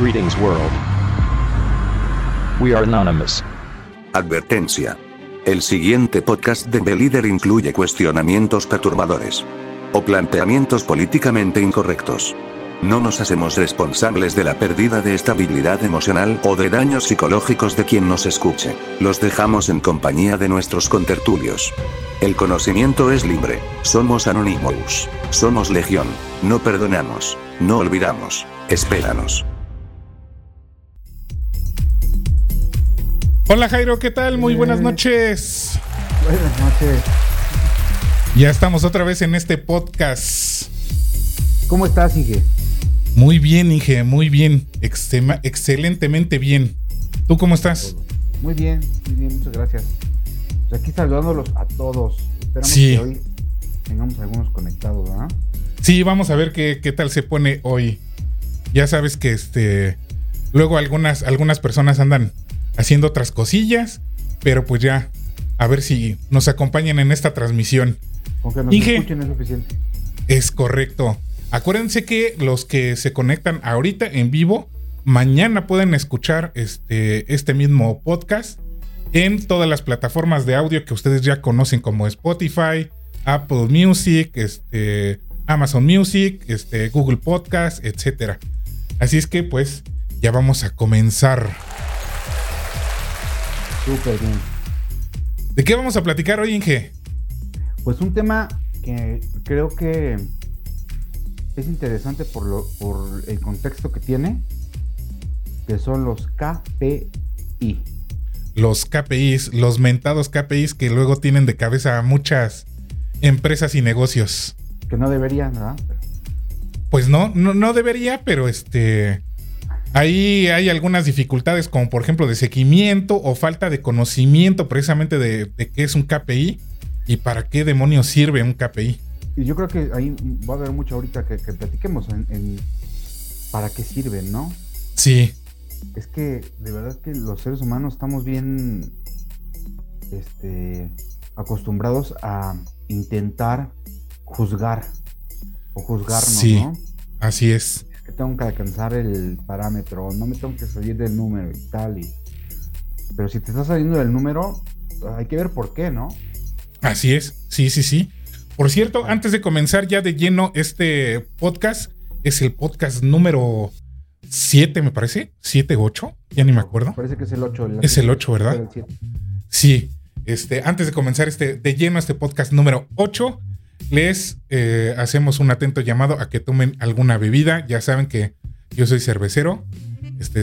Greetings world. We are anonymous. Advertencia. El siguiente podcast de B-Leader incluye cuestionamientos perturbadores o planteamientos políticamente incorrectos. No nos hacemos responsables de la pérdida de estabilidad emocional o de daños psicológicos de quien nos escuche. Los dejamos en compañía de nuestros contertulios. El conocimiento es libre. Somos Anonymous. Somos legión. No perdonamos. No olvidamos. Espéranos. Hola Jairo, ¿qué tal? Muy buenas noches. Buenas noches. Ya estamos otra vez en este podcast. ¿Cómo estás, Inge? Muy bien, Inge, muy bien. Excelentemente bien. ¿Tú cómo estás? Muy bien, muchas gracias. Pues aquí saludándolos a todos. Esperamos que hoy tengamos algunos conectados, ¿verdad? Sí, vamos a ver qué tal se pone hoy. Ya sabes que luego algunas personas andan haciendo otras cosillas, pero pues ya, a ver si nos acompañan en esta transmisión. Con que nos escuchen es suficiente. Es correcto. Acuérdense que los que se conectan ahorita en vivo, mañana pueden escuchar este mismo podcast en todas las plataformas de audio que ustedes ya conocen, como Spotify, Apple Music, Amazon Music, Google Podcast, etcétera. Así es que pues ya vamos a comenzar. Súper bien. ¿De qué vamos a platicar hoy, Inge? Pues un tema que creo que es interesante por el contexto que tiene, que son los KPI. Los KPIs, los mentados KPIs que luego tienen de cabeza a muchas empresas y negocios. Que no deberían, ¿verdad? Pues no debería, pero ahí hay algunas dificultades, como por ejemplo de seguimiento o falta de conocimiento precisamente de qué es un KPI y para qué demonios sirve un KPI. Y yo creo que ahí va a haber mucho ahorita que platiquemos en para qué sirven, ¿no? Sí. Es que de verdad que los seres humanos estamos bien acostumbrados a intentar juzgar o juzgarnos, sí, ¿no? Así es. Que tengo que alcanzar el parámetro, no me tengo que salir del número y tal. Pero si te estás saliendo del número, hay que ver por qué, ¿no? Así es, sí. Por cierto, antes de comenzar ya de lleno este podcast, es el podcast número 7, me parece, 7, 8, ya ni me acuerdo. Parece que es el 8. Es el 8, ¿verdad? Sí, antes de comenzar de lleno este podcast número 8, les hacemos un atento llamado a que tomen alguna bebida. Ya saben que yo soy cervecero.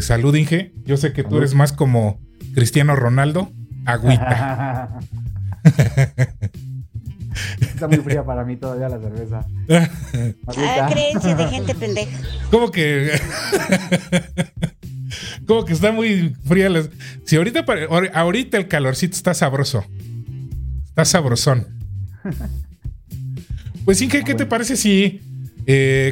Salud, Inge. Yo sé que tú eres más como Cristiano Ronaldo. Agüita. Está muy fría para mí todavía la cerveza. Creencias de gente pendeja. ¿Cómo que? ¿Cómo que está muy fría? Si ahorita el calorcito está sabroso. Está sabrosón. Pues Inge, ¿qué te parece si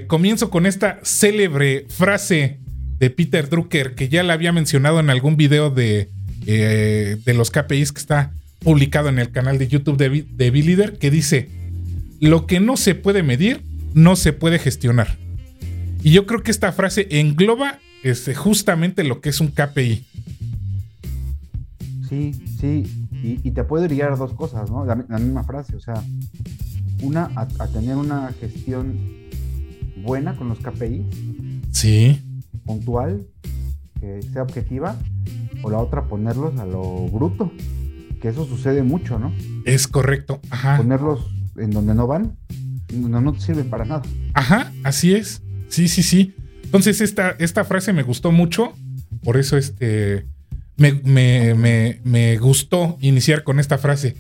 comienzo con esta célebre frase de Peter Drucker que ya la había mencionado en algún video de los KPIs que está publicado en el canal de YouTube de B-Leader, que dice: lo que no se puede medir, no se puede gestionar. Y yo creo que esta frase engloba justamente lo que es un KPI. Sí, y te puede guiar dos cosas, ¿no? La misma frase, o sea, una, a tener una gestión buena con los KPIs. Sí. Puntual, que sea objetiva, o la otra, ponerlos a lo bruto. Que eso sucede mucho, ¿no? Es correcto, ajá. Ponerlos en donde no van, no te sirven para nada. Ajá, así es. Sí. Entonces esta frase me gustó mucho, por eso me gustó iniciar con esta frase.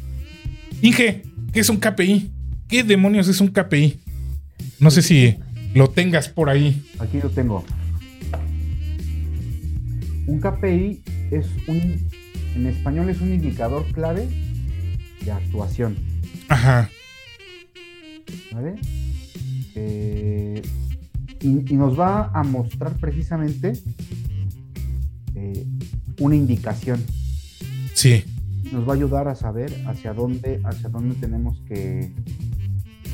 Inge, ¿qué es un KPI? ¿Qué demonios es un KPI? No sé si lo tengas por ahí. Aquí lo tengo. Un KPI es en español es un indicador clave de actuación. Ajá. ¿Vale? Y nos va a mostrar precisamente una indicación. Sí. Nos va a ayudar a saber hacia dónde tenemos que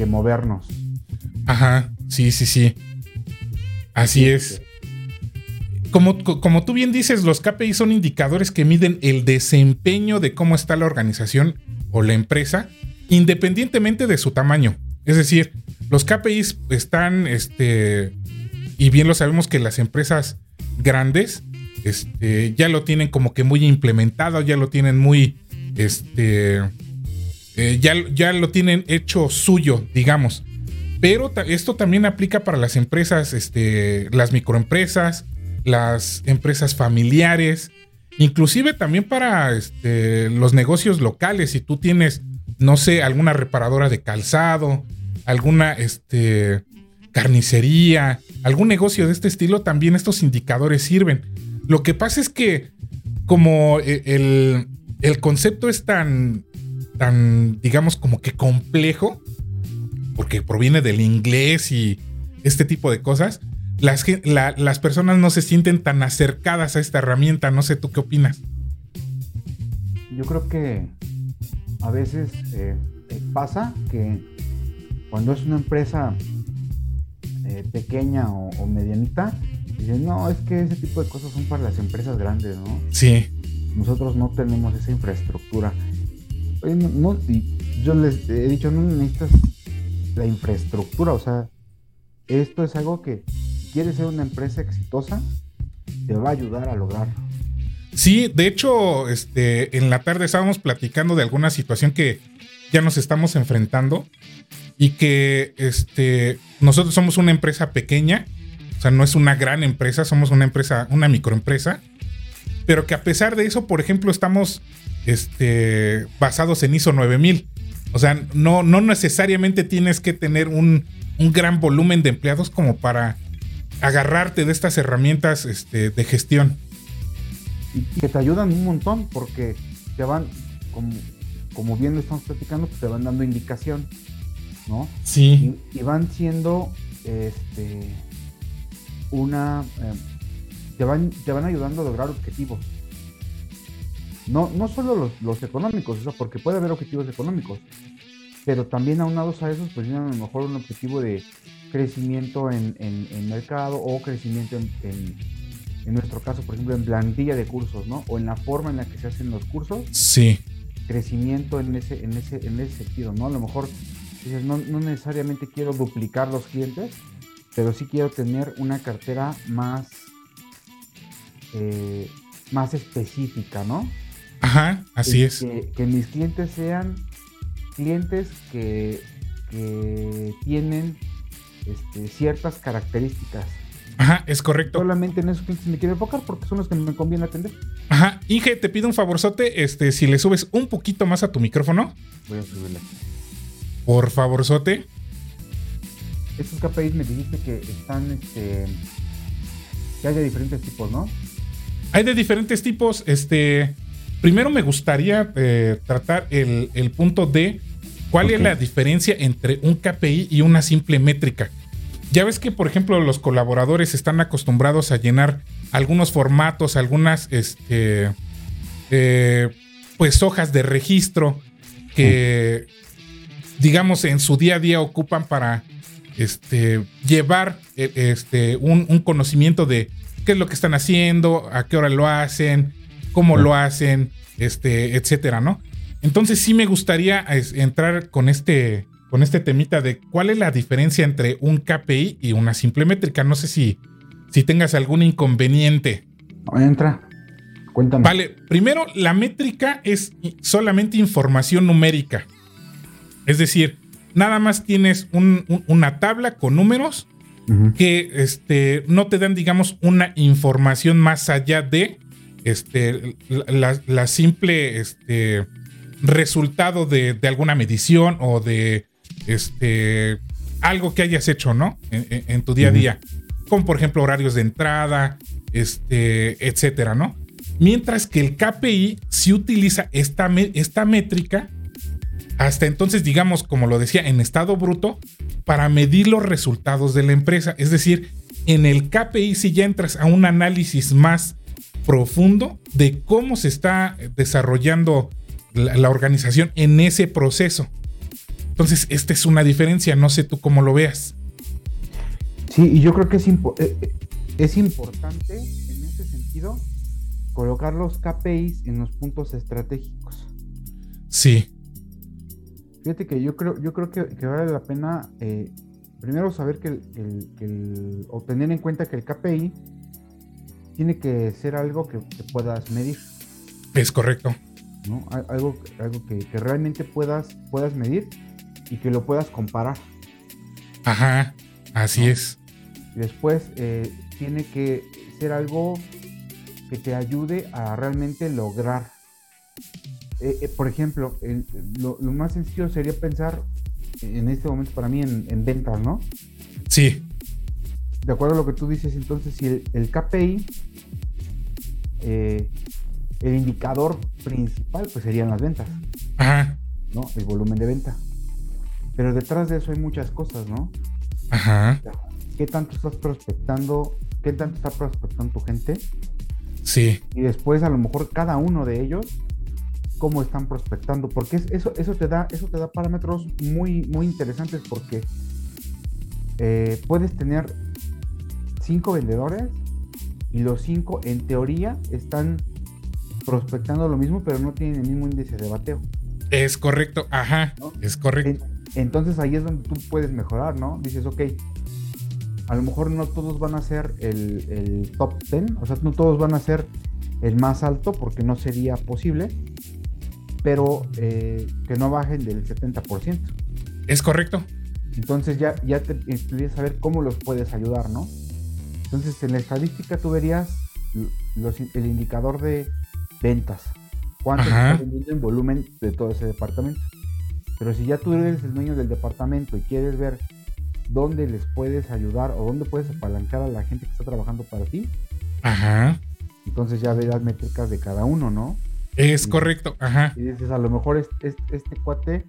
movernos. Ajá, sí. Así es. Como tú bien dices, los KPI son indicadores que miden el desempeño de cómo está la organización o la empresa, independientemente de su tamaño. Es decir, los KPIs están, y bien lo sabemos que las empresas grandes, ya lo tienen como que muy implementado, ya lo tienen muy, ya lo tienen hecho suyo, digamos. Pero esto también aplica para las empresas, las microempresas, las empresas familiares, inclusive también para los negocios locales. Si tú tienes, no sé, alguna reparadora de calzado, alguna carnicería, algún negocio de este estilo, también estos indicadores sirven. Lo que pasa es que como el concepto es tan, digamos, como que complejo, porque proviene del inglés y este tipo de cosas, las personas no se sienten tan acercadas a esta herramienta. No sé, ¿tú qué opinas? Yo creo que a veces pasa que cuando es una empresa pequeña o medianita, dicen, no, es que ese tipo de cosas son para las empresas grandes, ¿no? Sí. Nosotros no tenemos esa infraestructura. Yo les he dicho, no necesitas la infraestructura, o sea, esto es algo que, si quieres ser una empresa exitosa, te va a ayudar a lograrlo. Sí, de hecho, en la tarde estábamos platicando de alguna situación que ya nos estamos enfrentando y que nosotros somos una empresa pequeña, o sea, no es una gran empresa, somos una empresa, una microempresa, pero que a pesar de eso, por ejemplo, estamos basados en ISO 9000. O sea, no necesariamente tienes que tener un gran volumen de empleados como para agarrarte de estas herramientas de gestión. Y que te ayudan un montón porque te van, como bien lo estamos platicando, pues te van dando indicación, ¿no? Sí. Y van siendo te van ayudando a lograr objetivos. No solo los económicos, eso, porque puede haber objetivos económicos, pero también aunados a esos, pues tienen a lo mejor un objetivo de crecimiento en mercado o crecimiento en nuestro caso, por ejemplo, en plantilla de cursos, ¿no? O en la forma en la que se hacen los cursos. Sí. Crecimiento en ese sentido, ¿no? A lo mejor dices, no necesariamente quiero duplicar los clientes, pero sí quiero tener una cartera más específica, ¿no? Ajá, así es. Que mis clientes sean clientes que tienen ciertas características. Ajá, es correcto. Solamente en esos clientes me quiero enfocar porque son los que me conviene atender. Ajá, Inge, te pido un favorzote, si le subes un poquito más a tu micrófono. Voy a subirle. Por favorzote. Estos KPIs me dijiste que están, que hay de diferentes tipos, ¿no? Hay de diferentes tipos, Primero me gustaría tratar el punto de cuál es la diferencia entre un KPI y una simple métrica. Ya ves que, por ejemplo, los colaboradores están acostumbrados a llenar algunos formatos, algunas pues hojas de registro que, digamos, en su día a día ocupan para llevar un conocimiento de qué es lo que están haciendo, a qué hora lo hacen, cómo lo hacen, etcétera, ¿no? Entonces sí me gustaría entrar con este temita de cuál es la diferencia entre un KPI y una simple métrica. No sé si tengas algún inconveniente. Entra, cuéntame. Vale, primero, la métrica es solamente información numérica. Es decir, nada más tienes una tabla con números que no te dan, digamos, una información más allá de la simple resultado de alguna medición o de algo que hayas hecho, ¿no? En tu día a día, como por ejemplo horarios de entrada, etcétera, ¿no? Mientras que el KPI sí utiliza esta métrica, hasta entonces, digamos, como lo decía, en estado bruto, para medir los resultados de la empresa. Es decir, en el KPI si ya entras a un análisis más profundo de cómo se está desarrollando la organización en ese proceso. Entonces, esta es una diferencia. No sé tú cómo lo veas. Sí, y yo creo que es importante tener líquido, colocar los KPIs en los puntos estratégicos. Sí. Fíjate que yo creo que vale la pena primero saber que o tener en cuenta que el KPI tiene que ser algo que puedas medir. Es correcto. ¿No? Algo que realmente puedas medir y que lo puedas comparar. Ajá, así es. Después tiene que ser algo que te ayude a realmente lograr. Por ejemplo, lo más sencillo sería pensar en este momento para mí en ventas, ¿no? Sí. De acuerdo a lo que tú dices, entonces, si el KPI, el indicador principal, pues serían las ventas. Ajá. ¿No? El volumen de venta. Pero detrás de eso hay muchas cosas, ¿no? Ajá. O sea, ¿qué tanto estás prospectando? ¿Qué tanto está prospectando tu gente? Sí. Y después, a lo mejor, cada uno de ellos, cómo están prospectando, porque eso te da parámetros muy, muy interesantes, porque puedes tener 5 vendedores y los 5 en teoría están prospectando lo mismo, pero no tienen el mismo índice de bateo. Es correcto, ajá, ¿no? Es correcto. Entonces ahí es donde tú puedes mejorar, ¿no? Dices, ok, a lo mejor no todos van a ser el top 10, o sea, no todos van a ser el más alto, porque no sería posible, pero que no bajen del 70%. Es correcto. Entonces ya te empiezas a ver cómo los puedes ayudar, ¿no? Entonces en la estadística tú verías el indicador de ventas. ¿Cuánto está vendiendo en volumen de todo ese departamento? Pero si ya tú eres el dueño del departamento y quieres ver dónde les puedes ayudar o dónde puedes apalancar a la gente que está trabajando para ti, ajá, entonces ya verás métricas de cada uno, ¿no? Es correcto, ajá. Y dices, a lo mejor este cuate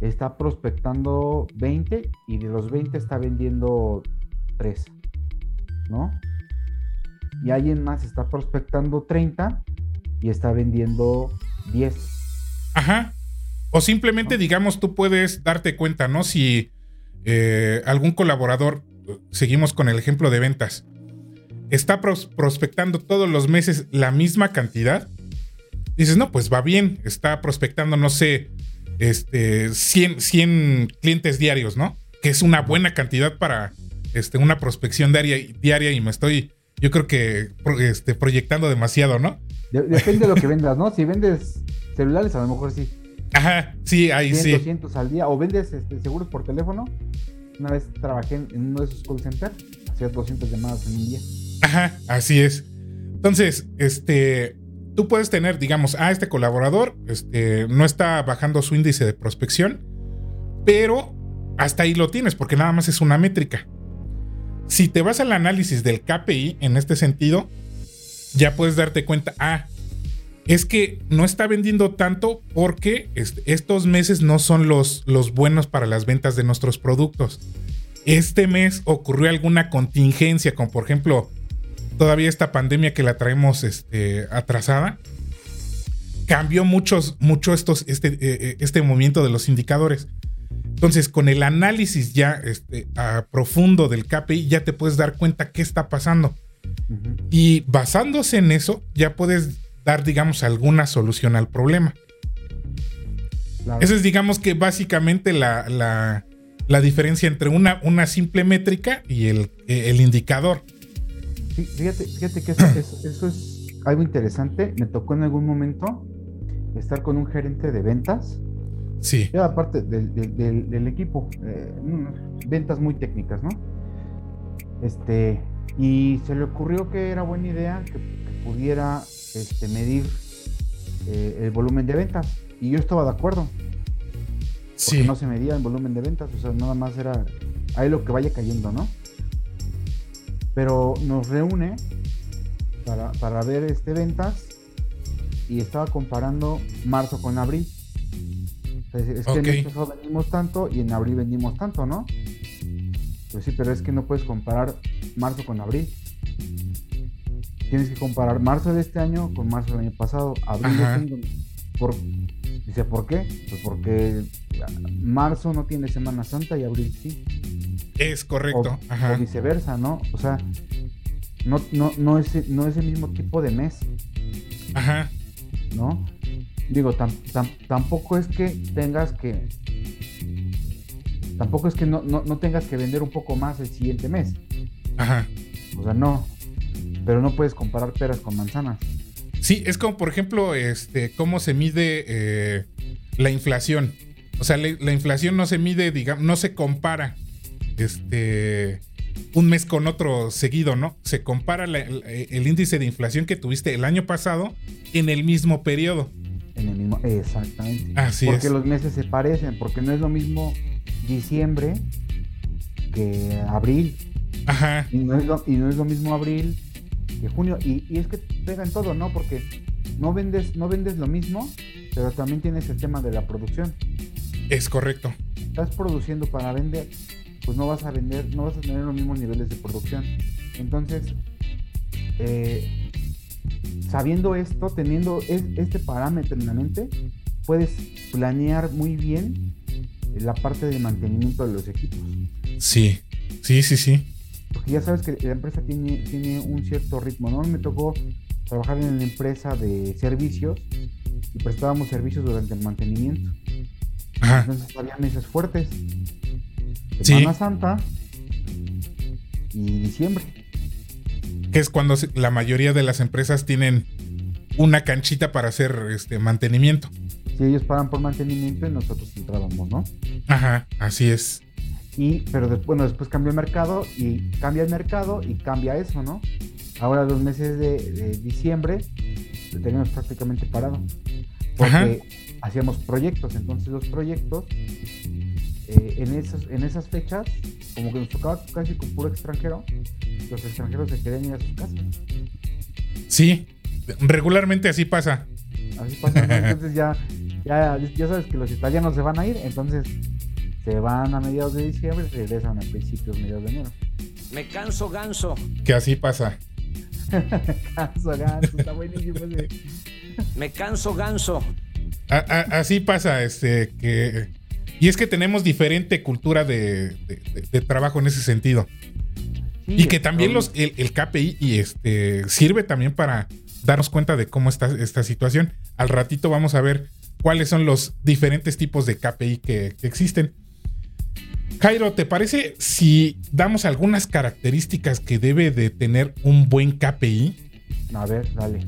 está prospectando 20 y de los 20 está vendiendo 3, ¿no? Y alguien más está prospectando 30 y está vendiendo 10. Ajá. O simplemente, ¿no? Digamos, tú puedes darte cuenta, ¿no? Si algún colaborador, seguimos con el ejemplo de ventas, está prospectando todos los meses la misma cantidad, dices, no, pues va bien, está prospectando, no sé, 100 clientes diarios, ¿no? Que es una buena cantidad para una prospección diaria, y me estoy, yo creo que proyectando demasiado, ¿no? Depende de lo que vendas, ¿no? Si vendes celulares, a lo mejor sí. Ajá, sí, ahí 100, sí. 200 al día, o vendes seguros por teléfono. Una vez trabajé en uno de esos call centers, hacías 200 llamadas en un día. Ajá, así es. Entonces, tú puedes tener, digamos, a este colaborador, no está bajando su índice de prospección, pero hasta ahí lo tienes, porque nada más es una métrica. Si te vas al análisis del KPI en este sentido, ya puedes darte cuenta, es que no está vendiendo tanto porque estos meses no son los buenos para las ventas de nuestros productos. Este mes ocurrió alguna contingencia, como por ejemplo, todavía esta pandemia que la traemos atrasada, cambió mucho este movimiento de los indicadores. Entonces, con el análisis ya a profundo del KPI, ya te puedes dar cuenta qué está pasando. Uh-huh. Y basándose en eso, ya puedes dar, digamos, alguna solución al problema. Claro. Eso es, digamos, que básicamente la diferencia entre una simple métrica y el indicador. Fíjate que eso es algo interesante. Me tocó en algún momento estar con un gerente de ventas. Sí. Era parte del equipo. Ventas muy técnicas, ¿no? Y se le ocurrió que era buena idea que pudiera medir el volumen de ventas. Y yo estaba de acuerdo. Sí. Porque no se medía el volumen de ventas. O sea, nada más era ahí lo que vaya cayendo, ¿no? Pero nos reúne para ver ventas, y estaba comparando marzo con abril. Entonces, que en marzo vendimos tanto y en abril vendimos tanto, ¿no? Pues sí, pero es que no puedes comparar marzo con abril. Tienes que comparar marzo de este año con marzo del año pasado. Abril de este año. Dice, ¿por qué? Pues porque marzo no tiene Semana Santa y abril sí. Es correcto. O viceversa, ¿no? O sea, no es el mismo tipo de mes. Ajá. ¿No? Digo, tampoco es que tengas que... Tampoco es que no tengas que vender un poco más el siguiente mes. Ajá. O sea, no. Pero no puedes comparar peras con manzanas. Sí, es como, por ejemplo, cómo se mide la inflación. O sea, la inflación no se mide, digamos, no se compara un mes con otro seguido, ¿no? Se compara el índice de inflación que tuviste el año pasado en el mismo periodo. En el mismo, exactamente. Así es. Porque los meses se parecen, porque no es lo mismo diciembre que abril. Ajá. Y no es lo mismo abril que junio. Y es que pegan todo, ¿no? Porque no vendes lo mismo, pero también tienes el tema de la producción. Es correcto. Estás produciendo para vender, pues no vas a tener los mismos niveles de producción. Entonces, sabiendo esto, teniendo este parámetro en la mente, puedes planear muy bien la parte de mantenimiento de los equipos. Sí, sí, sí, sí. Porque ya sabes que la empresa tiene un cierto ritmo, ¿no? Me tocó trabajar en la empresa de servicios y prestábamos servicios durante el mantenimiento. Ajá. Entonces había meses fuertes. Semana Santa y diciembre. Que es cuando la mayoría de las empresas tienen una canchita para hacer mantenimiento. Sí, ellos pagan por mantenimiento y nosotros entrábamos, ¿no? Ajá, así es. Pero después cambia el mercado y cambia eso, ¿no? Ahora los meses de diciembre lo tenemos prácticamente parado. Porque ajá. Hacíamos proyectos, entonces los proyectos en esas fechas, como que nos tocaba casi con puro extranjero, los extranjeros se querían ir a sus casas. Sí, regularmente así pasa. Así pasa, ¿no? Entonces ya sabes que los italianos se van a ir, entonces se van a mediados de diciembre y regresan a principios, mediados de enero. Me canso ganso. Que así pasa. Canso ganso, está buenísimo ese. Me canso ganso. Así pasa, Y es que tenemos diferente cultura de trabajo en ese sentido. Sí, y que también el KPI sirve también para darnos cuenta de cómo está esta situación. Al ratito vamos a ver cuáles son los diferentes tipos de KPI que existen. Jairo, ¿te parece si damos algunas características que debe de tener un buen KPI? A ver, dale.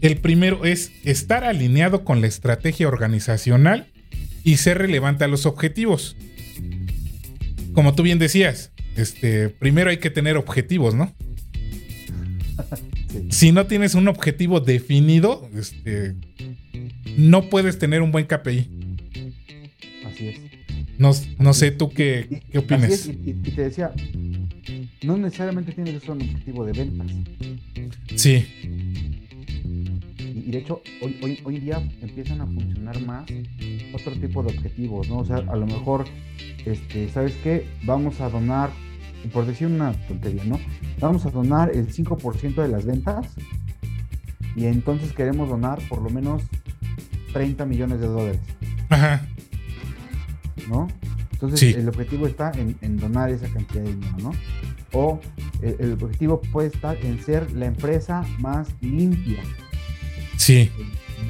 El primero es estar alineado con la estrategia organizacional y ser relevante a los objetivos. Como tú bien decías, primero hay que tener objetivos, ¿no? Sí. Si no tienes un objetivo definido, no puedes tener un buen KPI. Así es. No sé tú qué opinas. Así es, y te decía, no necesariamente tienes que ser un objetivo de ventas. Sí. Y de hecho, hoy en día empiezan a funcionar más otro tipo de objetivos, ¿no? O sea, a lo mejor, ¿sabes qué? Vamos a donar, por decir una tontería, ¿no? Vamos a donar el 5% de las ventas y entonces queremos donar por lo menos $30 millones. Ajá. ¿No? Entonces, sí. El objetivo está en donar esa cantidad de dinero, ¿no? O el objetivo puede estar en ser la empresa más limpia. Sí.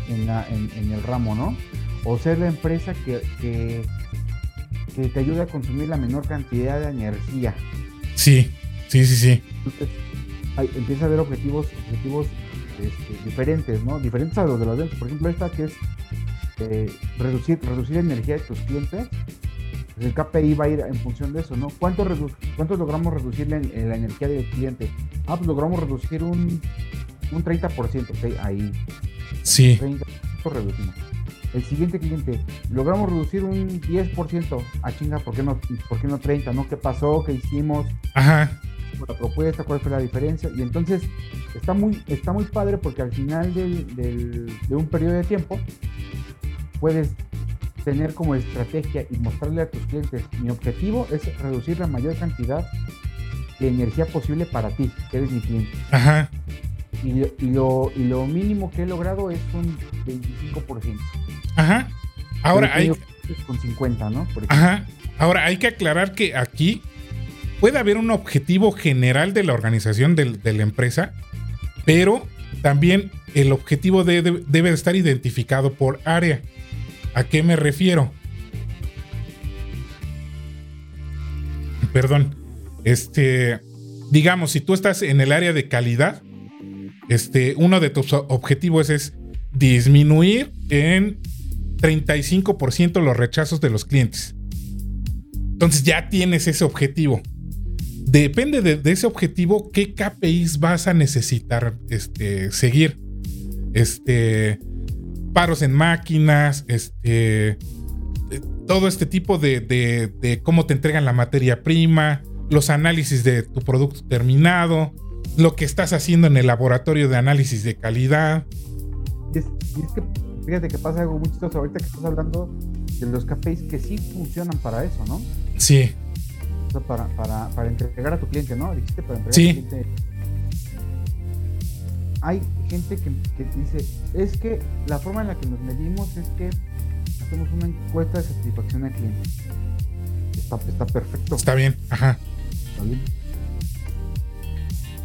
En el ramo, ¿no? O ser la empresa que te ayuda a consumir la menor cantidad de energía. Sí, sí, sí, sí. Entonces, empieza a haber objetivos diferentes, ¿no? Diferentes a los de las ventas. Por ejemplo, esta que es reducir la energía de tus clientes. Pues el KPI va a ir en función de eso, ¿no? ¿Cuánto logramos reducir la energía del cliente? Ah, pues logramos reducir un 30%, ¿sí? Ahí. Sí. 30% reducimos. El siguiente cliente, logramos reducir un 10%. Ah, chinga, ¿por qué no 30? ¿No? ¿Qué pasó? ¿Qué hicimos? Ajá. La propuesta, ¿cuál fue la diferencia? Y entonces está muy padre porque al final de un periodo de tiempo puedes tener como estrategia y mostrarle a tus clientes: mi objetivo es reducir la mayor cantidad de energía posible para ti, que eres mi cliente. Ajá. Y lo mínimo que he logrado es un 25%. Ajá. Ahora hay con 50, ¿no? Ajá. Ahora hay que aclarar que aquí puede haber un objetivo general de la organización de la empresa, pero también el objetivo debe estar identificado por área. ¿A qué me refiero? Perdón. Digamos, si tú estás en el área de calidad, uno de tus objetivos es disminuir en 35% los rechazos de los clientes. Entonces ya tienes ese objetivo. Depende de ese objetivo, qué KPIs vas a necesitar seguir. Paros en máquinas, todo este tipo de cómo te entregan la materia prima, los análisis de tu producto terminado, lo que estás haciendo en el laboratorio de análisis de calidad. Y es que fíjate que pasa algo muy chistoso ahorita que estás hablando de los KPIs que sí funcionan para eso, ¿no? Sí. O sea, para entregar a tu cliente, ¿no? Dijiste para entregar a tu cliente. Hay gente que dice, es que la forma en la que nos medimos es que hacemos una encuesta de satisfacción al cliente. Está perfecto. Está bien, ajá. Está bien.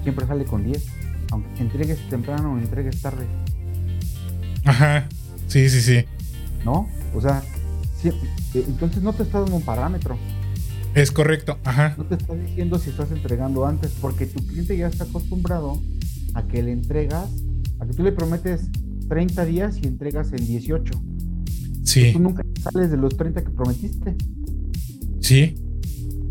Siempre sale con 10, aunque entregues temprano o entregues tarde. Ajá, sí. ¿No? O sea, siempre, entonces no te está dando un parámetro. Es correcto, ajá. No te está diciendo si estás entregando antes, porque tu cliente ya está acostumbrado a que le entregas, a que tú le prometes 30 días y entregas en 18. Sí. Tú nunca sales de los 30 que prometiste. Sí.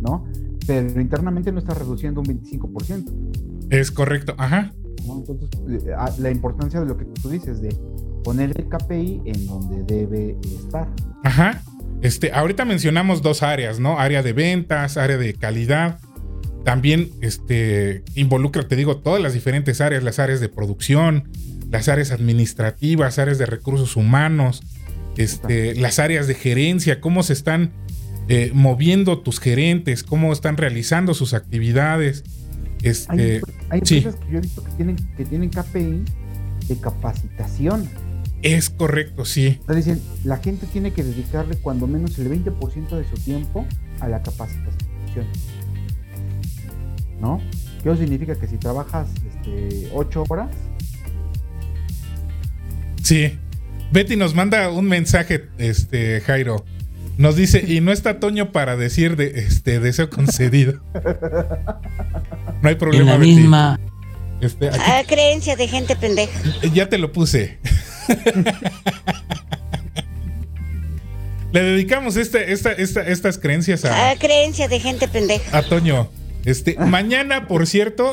¿No? Pero internamente no estás reduciendo un 25%. Es correcto, ajá. ¿No? Entonces, la importancia de lo que tú dices, de poner el KPI en donde debe estar. Ajá. Ahorita mencionamos dos áreas, ¿no? Área de ventas, área de calidad. También involucra, te digo, todas las diferentes áreas, las áreas de producción, las áreas administrativas, áreas de recursos humanos, las áreas de gerencia, cómo se están moviendo tus gerentes, cómo están realizando sus actividades. Hay empresas que yo he visto que tienen KPI de capacitación. Es correcto, sí. O sea, dicen, la gente tiene que dedicarle cuando menos el 20% de su tiempo a la capacitación. ¿No? Eso significa que si trabajas 8 horas. Sí. Betty nos manda un mensaje, Jairo. Nos dice, y no está Toño para decir de deseo concedido. No hay problema, en la Betty. Misma. Aquí. Creencia de gente pendeja. Ya te lo puse. Le dedicamos estas creencias a... creencia de gente pendeja. A Toño. Mañana, por cierto,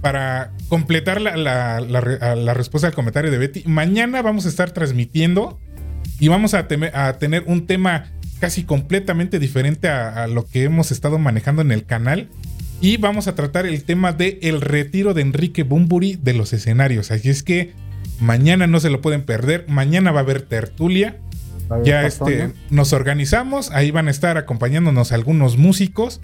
para completar la respuesta al comentario de Betty, mañana vamos a estar transmitiendo y vamos a tener un tema casi completamente diferente a lo que hemos estado manejando en el canal, y vamos a tratar el tema de el retiro de Enrique Bumbury de los escenarios. Así es que mañana no se lo pueden perder. Mañana va a haber tertulia. Ya nos organizamos. Ahí van a estar acompañándonos algunos músicos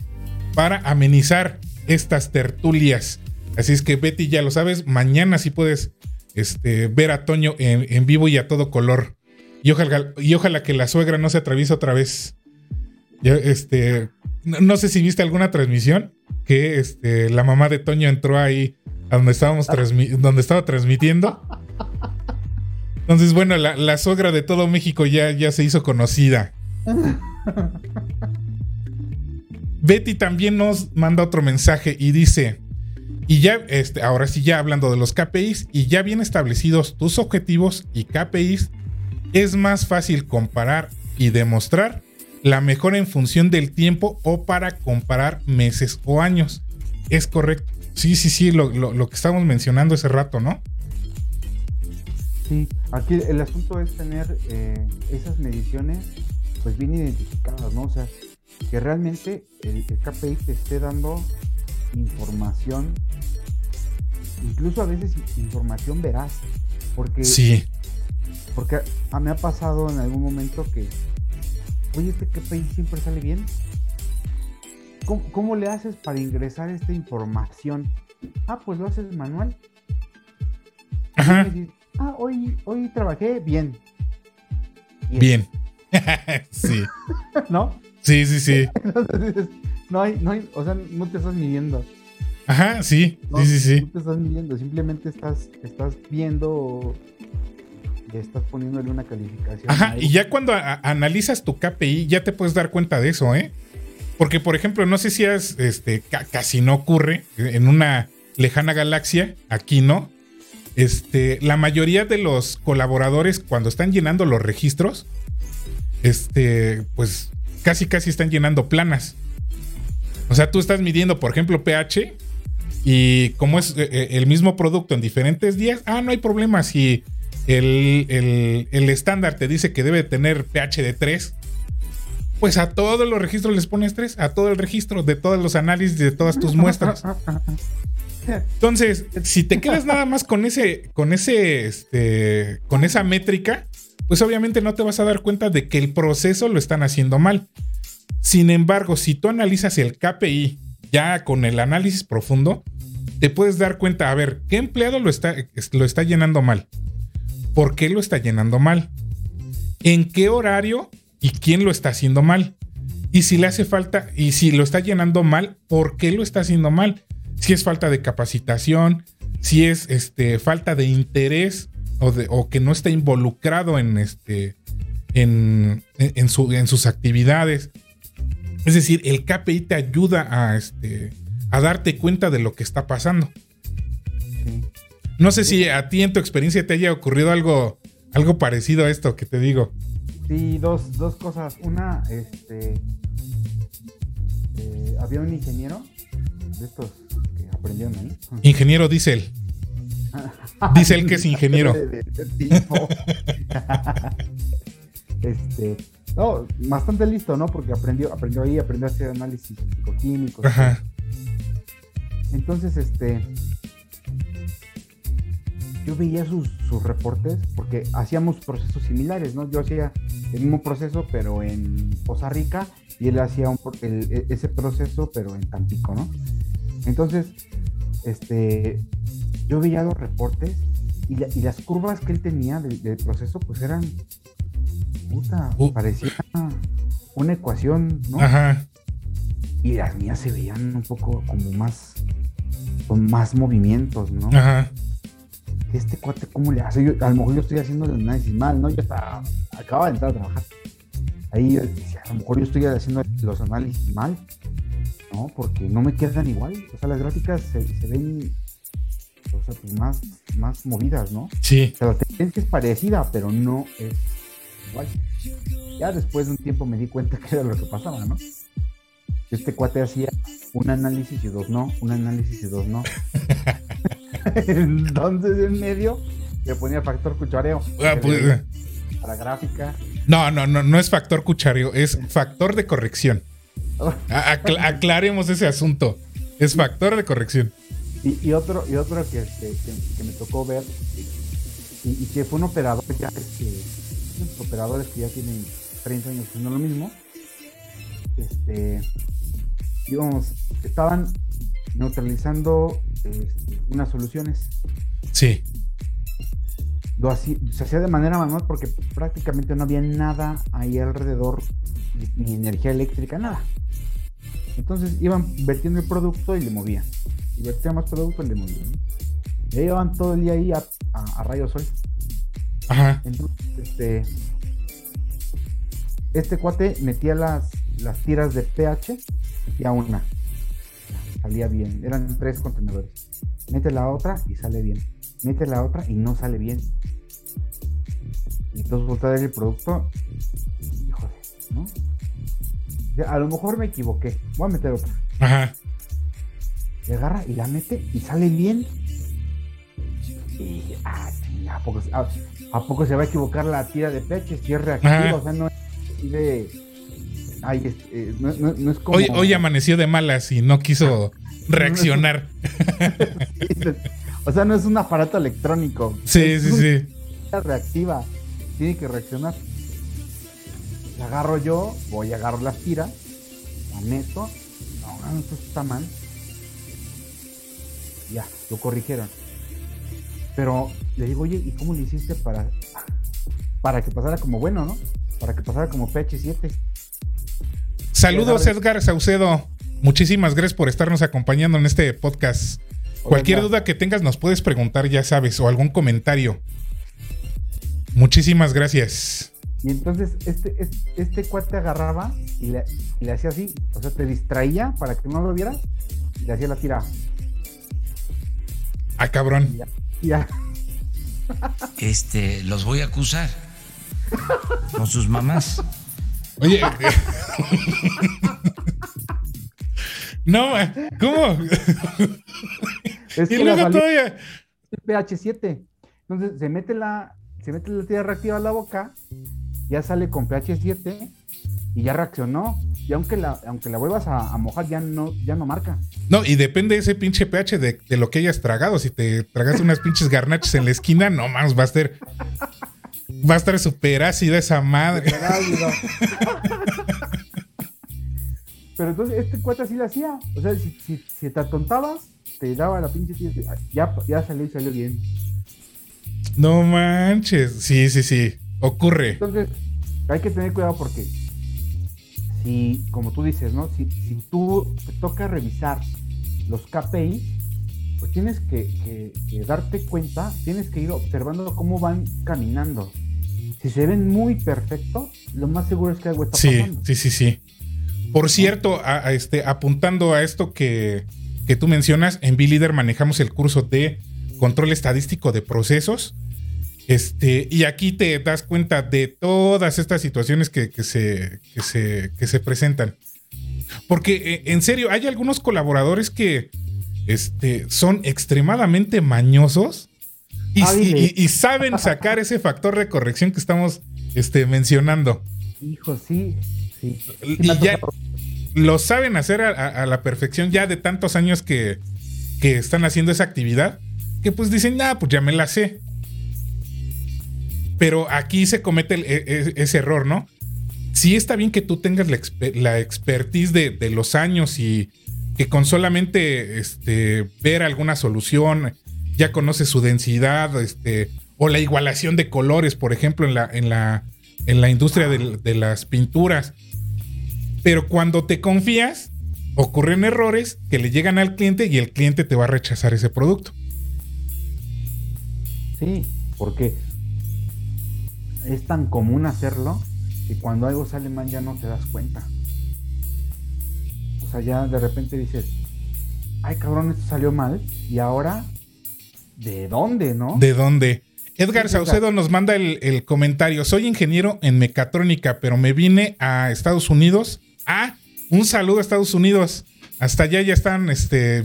para amenizar estas tertulias. Así es que, Betty, ya lo sabes, mañana sí puedes ver a Toño en vivo y a todo color. Y ojalá que la suegra no se atraviese otra vez. Yo, no sé si viste alguna transmisión que la mamá de Toño entró ahí a donde estaba transmitiendo. Entonces, bueno, la suegra de todo México ya se hizo conocida. Betty también nos manda otro mensaje y dice, y ya ahora sí, ya hablando de los KPIs, y ya bien establecidos tus objetivos y KPIs, es más fácil comparar y demostrar la mejora en función del tiempo o para comparar meses o años. Es correcto. Sí, lo que estábamos mencionando ese rato, ¿no? Sí, aquí el asunto es tener esas mediciones pues bien identificadas, ¿no? O sea, que realmente el KPI te esté dando información, incluso a veces información veraz, porque me ha pasado en algún momento que, oye, este KPI siempre sale bien. ¿Cómo le haces para ingresar esta información? Pues lo haces manual. Ajá. Hoy trabajé bien. Bien. Sí. ¿No? Sí. Entonces dices, No hay, o sea, no te estás midiendo. Ajá, sí, no, sí. No te estás midiendo, simplemente estás viendo, le estás poniéndole una calificación. Ajá, y ya cuando analizas tu KPI, ya te puedes dar cuenta de eso, ¿eh? Porque, por ejemplo, no sé si es, casi no ocurre en una lejana galaxia, aquí no. La mayoría de los colaboradores, cuando están llenando los registros, pues casi están llenando planas. O sea, tú estás midiendo, por ejemplo, pH, y como es el mismo producto en diferentes días, no hay problema si el estándar te dice que debe tener pH de 3, pues a todos los registros les pones 3, a todo el registro, de todos los análisis, de todas tus muestras. Entonces, si te quedas nada más con esa métrica, pues obviamente no te vas a dar cuenta de que el proceso lo están haciendo mal. Sin embargo, si tú analizas el KPI ya con el análisis profundo, te puedes dar cuenta, a ver, ¿qué empleado lo está llenando mal? ¿Por qué lo está llenando mal? ¿En qué horario? ¿Y quién lo está haciendo mal? Y si le hace falta, y si lo está llenando mal, ¿por qué lo está haciendo mal? Si es falta de capacitación, si es falta de interés o que no está involucrado en sus actividades. Es decir, el KPI te ayuda a darte cuenta de lo que está pasando. No sé si a ti en tu experiencia te haya ocurrido algo parecido a esto que te digo. Sí, dos cosas. Una, había un ingeniero de estos que aprendieron ahí. Ingeniero Diesel. Diesel que es ingeniero. No, bastante listo, ¿no? Porque aprendió ahí, aprendió a hacer análisis psicoquímicos. Ajá. Entonces, yo veía sus reportes, porque hacíamos procesos similares, ¿no? Yo hacía el mismo proceso, pero en Poza Rica, y él hacía ese proceso, pero en Tampico, ¿no? Entonces, yo veía los reportes, y las curvas que él tenía del proceso, pues eran... parecía una ecuación, ¿no? Ajá. Y las mías se veían un poco como más, con más movimientos, ¿no? Ajá. Este cuate, ¿cómo le hace? Yo, a lo mejor yo estoy haciendo el análisis mal, ¿no? Yo acababa de entrar a trabajar. Ahí yo decía, a lo mejor yo estoy haciendo los análisis mal, ¿no? Porque no me quedan igual. O sea, las gráficas se ven, o sea, pues más movidas, ¿no? Sí. O sea, la tendencia es parecida, pero no es igual. Ya después de un tiempo me di cuenta que era lo que pasaba, ¿no? Este cuate hacía un análisis y dos no, un análisis y dos no. Entonces en medio le ponía factor cuchareo. Para gráfica. No es factor cuchareo, es factor de corrección. Aclaremos ese asunto. Es factor de corrección. Y otro que me tocó ver y que fue un operador ya operadores que ya tienen 30 años haciendo lo mismo, digamos, estaban neutralizando unas soluciones. Sí. Se hacía de manera manual porque prácticamente no había nada ahí alrededor, ni energía eléctrica, nada. Entonces iban vertiendo el producto y le movían. Y vertían más producto y le movían. Y ahí iban todo el día ahí a rayo sol. Ajá. Entonces, este cuate metía las tiras de pH y a una salía bien, eran 3 contenedores. Mete la otra y sale bien, mete la otra y no sale bien. Y entonces voltea a ver el producto y joder, ¿no? Ya, a lo mejor me equivoqué, voy a meter otra. Ajá. Le agarra y la mete y sale bien. Y dije, ¿a poco se va a equivocar la tira de peche? Si es reactivo, o sea, no es de... Ay, no es como... Hoy amaneció de malas y no quiso reaccionar. O sea, no es un aparato electrónico. Sí. Reactiva. Tiene que reaccionar. La agarro yo, agarro las tiras, la meto. No, esto está mal. Ya, lo corrigieron. Pero le digo, oye, ¿y cómo le hiciste para que pasara como bueno, no? Para que pasara como PH7. Saludos, Edgar Saucedo. muchísimas gracias por estarnos acompañando en este podcast. Cualquier duda que tengas nos puedes preguntar, ya sabes, o algún comentario. Muchísimas gracias. Y entonces este cuate agarraba y le hacía así, o sea, te distraía para que no lo vieras y le hacía la tira. Ah, cabrón. Ya. Los voy a acusar con sus mamás. Oye. No, ¿cómo? Es que y luego todavía pH 7. Entonces se mete la tira reactiva a la boca, ya sale con pH 7 y ya reaccionó. Y aunque la vuelvas a mojar, ya no marca. No, y depende de ese pinche pH de lo que hayas tragado. Si te tragaste unas pinches garnachas en la esquina, no más, va a estar súper ácida esa madre. Pero entonces este cuate así lo hacía. O sea, si te atontabas, te daba la pinche tía. Ya salió bien. No manches. Sí. Ocurre. Entonces, hay que tener cuidado porque si, como tú dices, ¿no? Si tú te toca revisar los KPI, pues tienes que darte cuenta, tienes que ir observando cómo van caminando. Si se ven muy perfectos, lo más seguro es que algo está pasando. Sí. Por cierto, apuntando a esto que tú mencionas, en B-Leader manejamos el curso de control estadístico de procesos. Y aquí te das cuenta de todas estas situaciones que se presentan. Porque, en serio, hay algunos colaboradores que son extremadamente mañosos y saben sacar ese factor de corrección que estamos mencionando. Hijo, sí. Y ya lo saben hacer a la perfección ya de tantos años que están haciendo esa actividad, que pues dicen, pues ya me la sé. Pero aquí se comete ese error, ¿no? Sí está bien que tú tengas la expertise de los años y que con solamente ver alguna solución ya conoces su densidad, o la igualación de colores, por ejemplo, en la industria de las pinturas. Pero cuando te confías, ocurren errores que le llegan al cliente y el cliente te va a rechazar ese producto. Sí, porque es tan común hacerlo que cuando algo sale mal ya no te das cuenta. O sea, ya de repente dices, ay cabrón, esto salió mal. Y ahora, ¿de dónde, no? ¿De dónde? Edgar Saucedo nos manda el comentario. Soy ingeniero en mecatrónica, pero me vine a Estados Unidos. Un saludo a Estados Unidos. Hasta allá ya están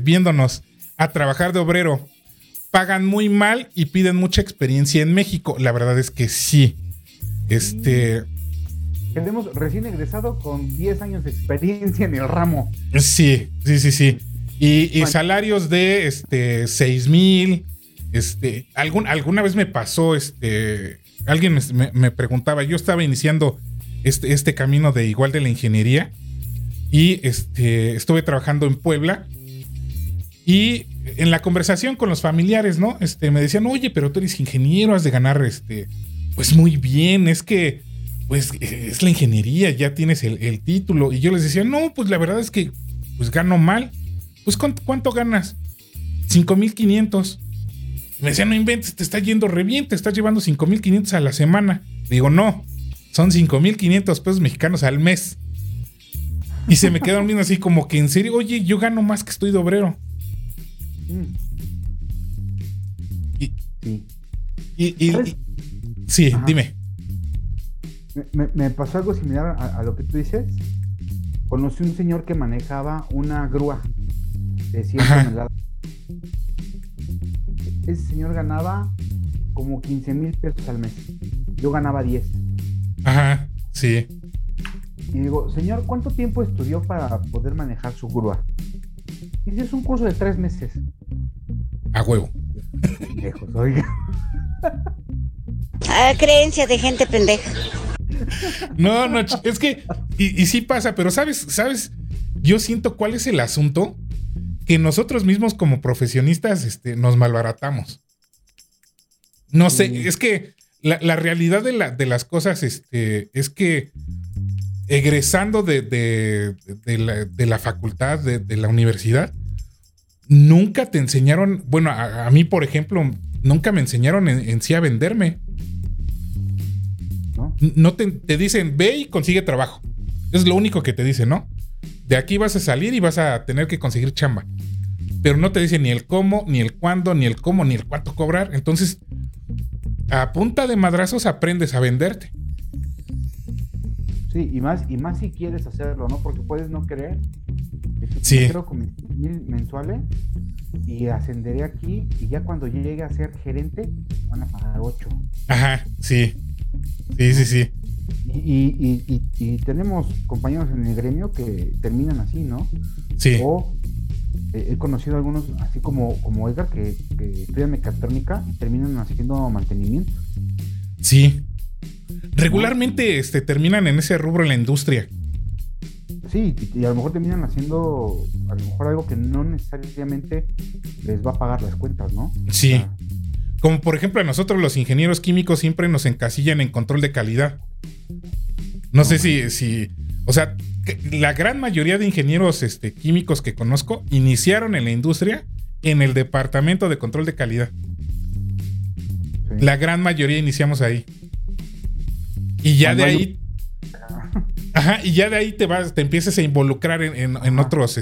viéndonos a trabajar de obrero. Pagan muy mal y piden mucha experiencia en México. La verdad es que sí. Tenemos recién egresado con 10 años de experiencia en el ramo. Sí. Y salarios de 6,000. Alguna vez me pasó, alguien me preguntaba, yo estaba iniciando este camino de igual de la ingeniería y estuve trabajando en Puebla y en la conversación con los familiares, ¿no? Me decían, oye, pero tú eres ingeniero, has de ganar, pues muy bien, es que, pues es la ingeniería, ya tienes el título. Y yo les decía, no, pues la verdad es que, pues gano mal. Pues ¿cuánto ganas? 5,500. Me decían, no inventes, te está yendo re bien, te estás llevando 5,500 a la semana. Digo, no, son 5,500 pesos mexicanos al mes. Y se me quedaron viendo así como que, en serio, oye, yo gano más que estoy de obrero. Sí, ajá. Dime. Me pasó algo similar a lo que tú dices. Conocí un señor que manejaba una grúa de 100 toneladas. Ese señor ganaba como 15,000 pesos al mes. Yo ganaba 10. Ajá, sí. Y digo, señor, ¿cuánto tiempo estudió para poder manejar su grúa? Y dice, es un curso de 3 meses. A huevo. Pendejos, oiga. Creencia de gente pendeja. No, es que... Y sí pasa, pero ¿sabes? Yo siento cuál es el asunto... que nosotros mismos como profesionistas nos malbaratamos. No sé, es que la realidad de las cosas es que egresando de la facultad, de la universidad, nunca te enseñaron, bueno, a mí, por ejemplo, nunca me enseñaron en sí a venderme. No te dicen, ve y consigue trabajo. Es lo único que te dicen, ¿no? De aquí vas a salir y vas a tener que conseguir chamba. Pero no te dicen ni el cómo, ni el cuándo, ni el cómo, ni el cuánto cobrar. Entonces, a punta de madrazos aprendes a venderte. Sí, y más si quieres hacerlo, ¿no? Porque puedes no querer. Sí. Yo creo que con 1,000 mensuales y ascenderé aquí, y ya cuando llegue a ser gerente van a pagar 8. Ajá, sí. Sí, sí, sí. Y tenemos compañeros en el gremio que terminan así, ¿no? Sí. O he conocido algunos, así como Edgar, que estudia mecatrónica y terminan haciendo mantenimiento. Sí. Regularmente terminan en ese rubro en la industria. Sí, y a lo mejor terminan haciendo algo que no necesariamente les va a pagar las cuentas, ¿no? Sí. O sea, como por ejemplo a nosotros los ingenieros químicos siempre nos encasillan en control de calidad. No sé si o sea, la gran mayoría de ingenieros químicos que conozco iniciaron en la industria en el departamento de control de calidad. Sí. La gran mayoría iniciamos ahí. Y ya de ahí te vas, te empiezas a involucrar en otros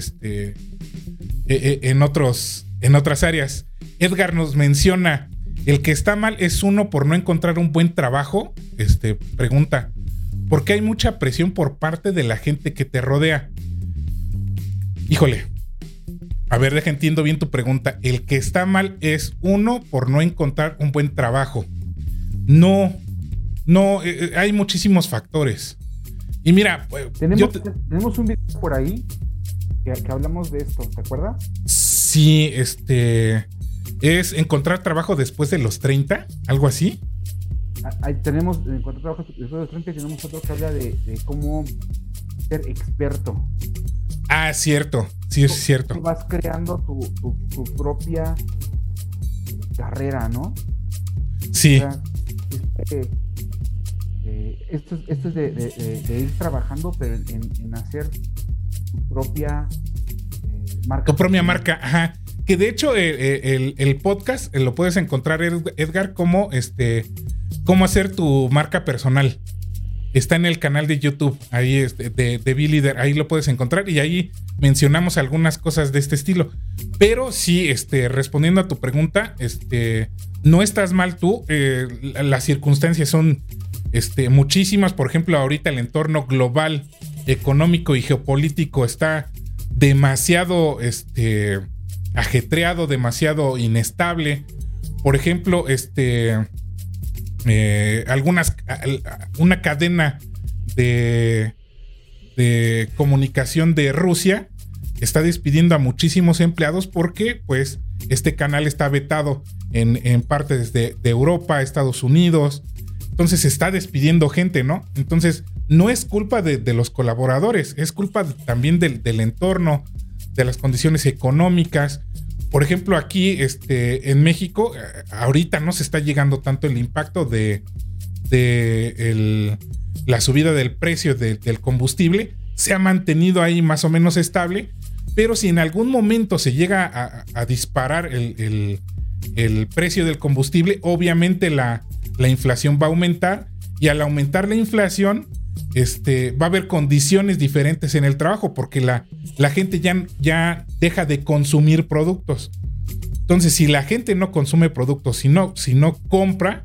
en otras áreas. Edgar nos menciona, el que está mal es uno por no encontrar un buen trabajo. Pregunta, ¿por qué hay mucha presión por parte de la gente que te rodea? Híjole. A ver, deja, entiendo bien tu pregunta. El que está mal es uno por no encontrar un buen trabajo. No, hay muchísimos factores. Y mira, tenemos un video por ahí que hablamos de esto, ¿te acuerdas? Sí, es encontrar trabajo después de los 30, algo así. Ahí tenemos encontrar trabajo después de los 30 y tenemos otro que habla de cómo ser experto. Ah, cierto, sí, es cierto. Tú vas creando tu propia carrera, ¿no? Sí. O sea, esto es de ir trabajando, pero en hacer tu propia marca. Tu propia marca, ajá. Que de hecho el podcast lo puedes encontrar, Edgar, como cómo hacer tu marca personal. Está en el canal de YouTube, ahí de B-Leader, ahí lo puedes encontrar y ahí mencionamos algunas cosas de este estilo. Pero sí, respondiendo a tu pregunta, no estás mal tú, las circunstancias son muchísimas. Por ejemplo, ahorita el entorno global, económico y geopolítico está demasiado ajetreado, demasiado inestable. Por ejemplo, una cadena de comunicación de Rusia está despidiendo a muchísimos empleados porque pues este canal está vetado en partes de Europa, Estados Unidos. Entonces se está despidiendo gente, ¿no? Entonces no es culpa de los colaboradores, es culpa también del entorno, de las condiciones económicas. Por ejemplo, aquí en México, ahorita no se está llegando tanto el impacto de la subida del precio del combustible. Se ha mantenido ahí más o menos estable, pero si en algún momento se llega a disparar el precio del combustible, obviamente la inflación va a aumentar, y al aumentar la inflación, va a haber condiciones diferentes en el trabajo porque la gente ya deja de consumir productos. Entonces, si la gente no consume productos, si no compra,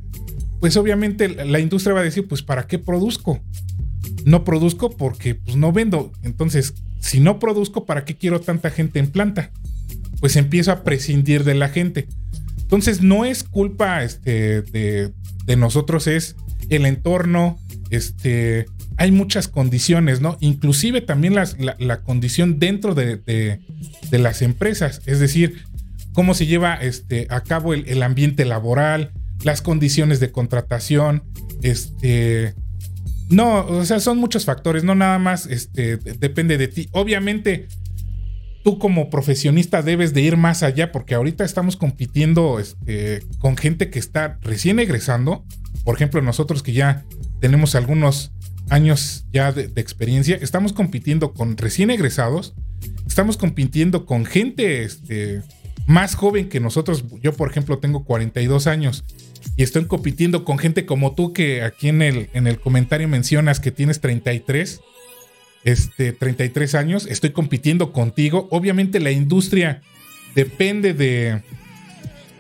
pues obviamente la industria va a decir, pues ¿para qué produzco? No produzco porque pues no vendo. Entonces, si no produzco, ¿para qué quiero tanta gente en planta? Pues empiezo a prescindir de la gente. Entonces, no es culpa de nosotros, es el entorno. Hay muchas condiciones, ¿no? Inclusive también la condición dentro de las empresas, es decir, cómo se lleva a cabo el ambiente laboral, las condiciones de contratación, no, o sea, son muchos factores, no nada más depende de ti. Obviamente tú como profesionista debes de ir más allá porque ahorita estamos compitiendo con gente que está recién egresando. Por ejemplo, nosotros que ya tenemos algunos años ya de experiencia. Estamos compitiendo con recién egresados. Estamos compitiendo con gente más joven que nosotros. Yo, por ejemplo, tengo 42 años y estoy compitiendo con gente como tú, que aquí en el comentario mencionas que tienes 33 años. Estoy compitiendo contigo. Obviamente la industria depende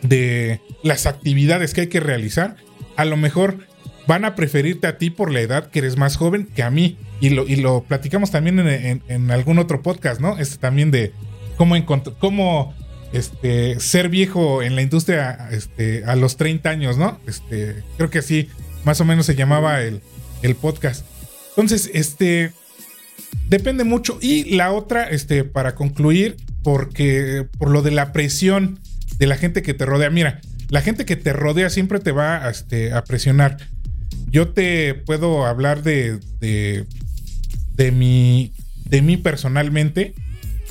de las actividades que hay que realizar. A lo mejor van a preferirte a ti por la edad, que eres más joven, que a mí. Y lo platicamos también en algún otro podcast, ¿no? También de cómo ser viejo en la industria a los 30 años, ¿no? Creo que así más o menos se llamaba el podcast. Entonces, depende mucho. Y la otra, para concluir, porque por lo de la presión de la gente que te rodea. Mira, la gente que te rodea siempre te va a presionar. Yo te puedo hablar de mí personalmente.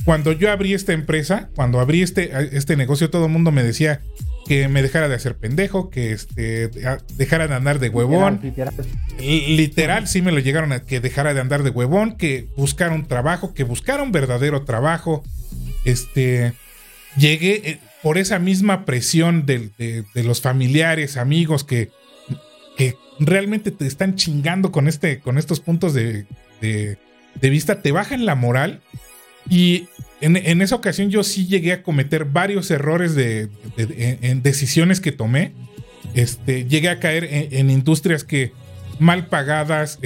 Cuando yo abrí esta empresa, cuando abrí este negocio, todo el mundo me decía que me dejara de hacer pendejo, que dejara de andar de huevón. Literal, sí me lo llegaron a que dejara de andar de huevón, que buscara un trabajo, que buscara un verdadero trabajo. Llegué por esa misma presión de los familiares, amigos que realmente te están chingando con estos puntos de vista, te bajan la moral. Y en esa ocasión yo sí llegué a cometer varios errores en decisiones que tomé. Llegué a caer en industrias que mal pagadas,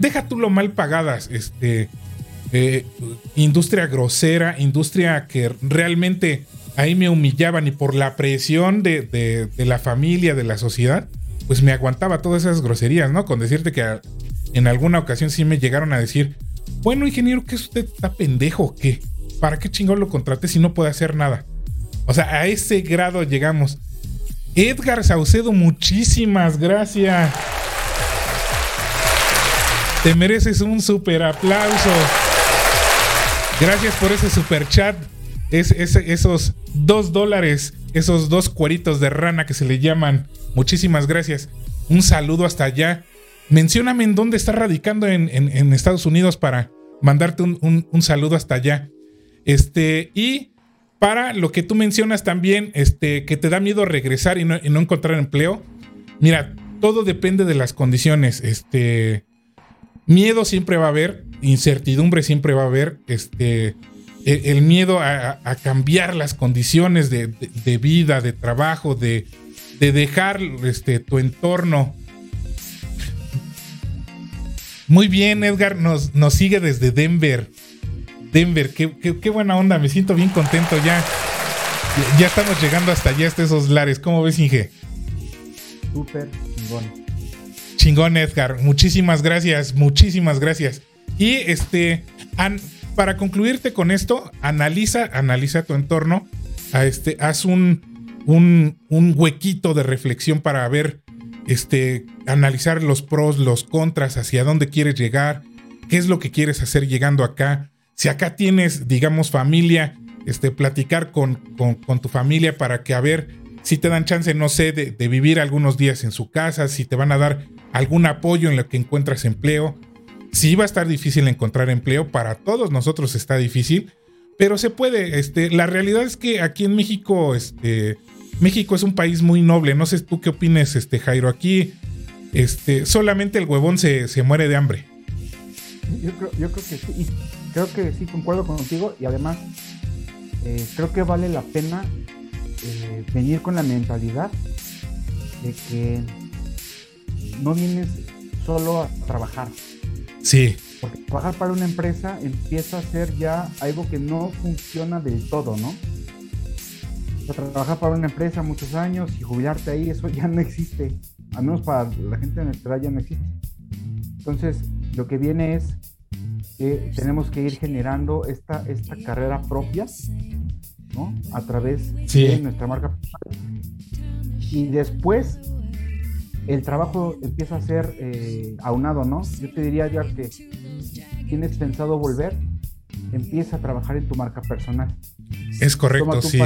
deja tú lo mal pagadas, industria grosera, industria que realmente ahí me humillaban, y por la presión de la familia, de la sociedad, pues me aguantaba todas esas groserías, ¿no? Con decirte que en alguna ocasión sí me llegaron a decir: bueno, ingeniero, ¿qué es usted? ¿Está pendejo o qué? ¿Para qué chingón lo contraté si no puede hacer nada? O sea, a ese grado llegamos. Edgar Saucedo, muchísimas gracias. Te mereces un super aplauso. Gracias por ese super chat. Esos $2, esos dos cueritos de rana que se le llaman. Muchísimas gracias. Un saludo hasta allá. Mencióname en dónde estás radicando en Estados Unidos para mandarte un saludo hasta allá. Y para lo que tú mencionas también, que te da miedo regresar y no encontrar empleo. Mira, todo depende de las condiciones. Miedo siempre va a haber, incertidumbre siempre va a haber. El miedo a cambiar las condiciones de vida, de trabajo, de dejar tu entorno. Muy bien, Edgar nos sigue desde Denver. Denver, qué buena onda, me siento bien contento ya. Ya estamos llegando hasta allá, hasta esos lares. ¿Cómo ves, Inge? Súper chingón. Chingón, Edgar. Muchísimas gracias, muchísimas gracias. Y para concluirte con esto, analiza tu entorno. Haz un huequito de reflexión para ver, analizar los pros, los contras, hacia dónde quieres llegar, qué es lo que quieres hacer llegando acá. Si acá tienes, digamos, familia, platicar con tu familia para que, a ver, si te dan chance, no sé, de vivir algunos días en su casa, si te van a dar algún apoyo en lo que encuentras empleo. Sí va a estar difícil encontrar empleo, para todos nosotros está difícil, pero se puede. La realidad es que aquí en México, México es un país muy noble. No sé tú qué opines, Jairo. Aquí solamente el huevón se muere de hambre. Yo creo que sí. Concuerdo contigo. Y además creo que vale la pena venir con la mentalidad de que no vienes solo a trabajar. Sí. Porque trabajar para una empresa empieza a ser ya algo que no funciona del todo, ¿no? Trabajar para una empresa muchos años y jubilarte ahí, eso ya no existe, al menos para la gente de nuestra edad ya no existe. Entonces, lo que viene es que tenemos que ir generando esta carrera propia, ¿no? A través de nuestra marca. Y después, el trabajo empieza a ser aunado, ¿no? Yo te diría, ya que tienes pensado volver, empieza a trabajar en tu marca personal. Es correcto, sí.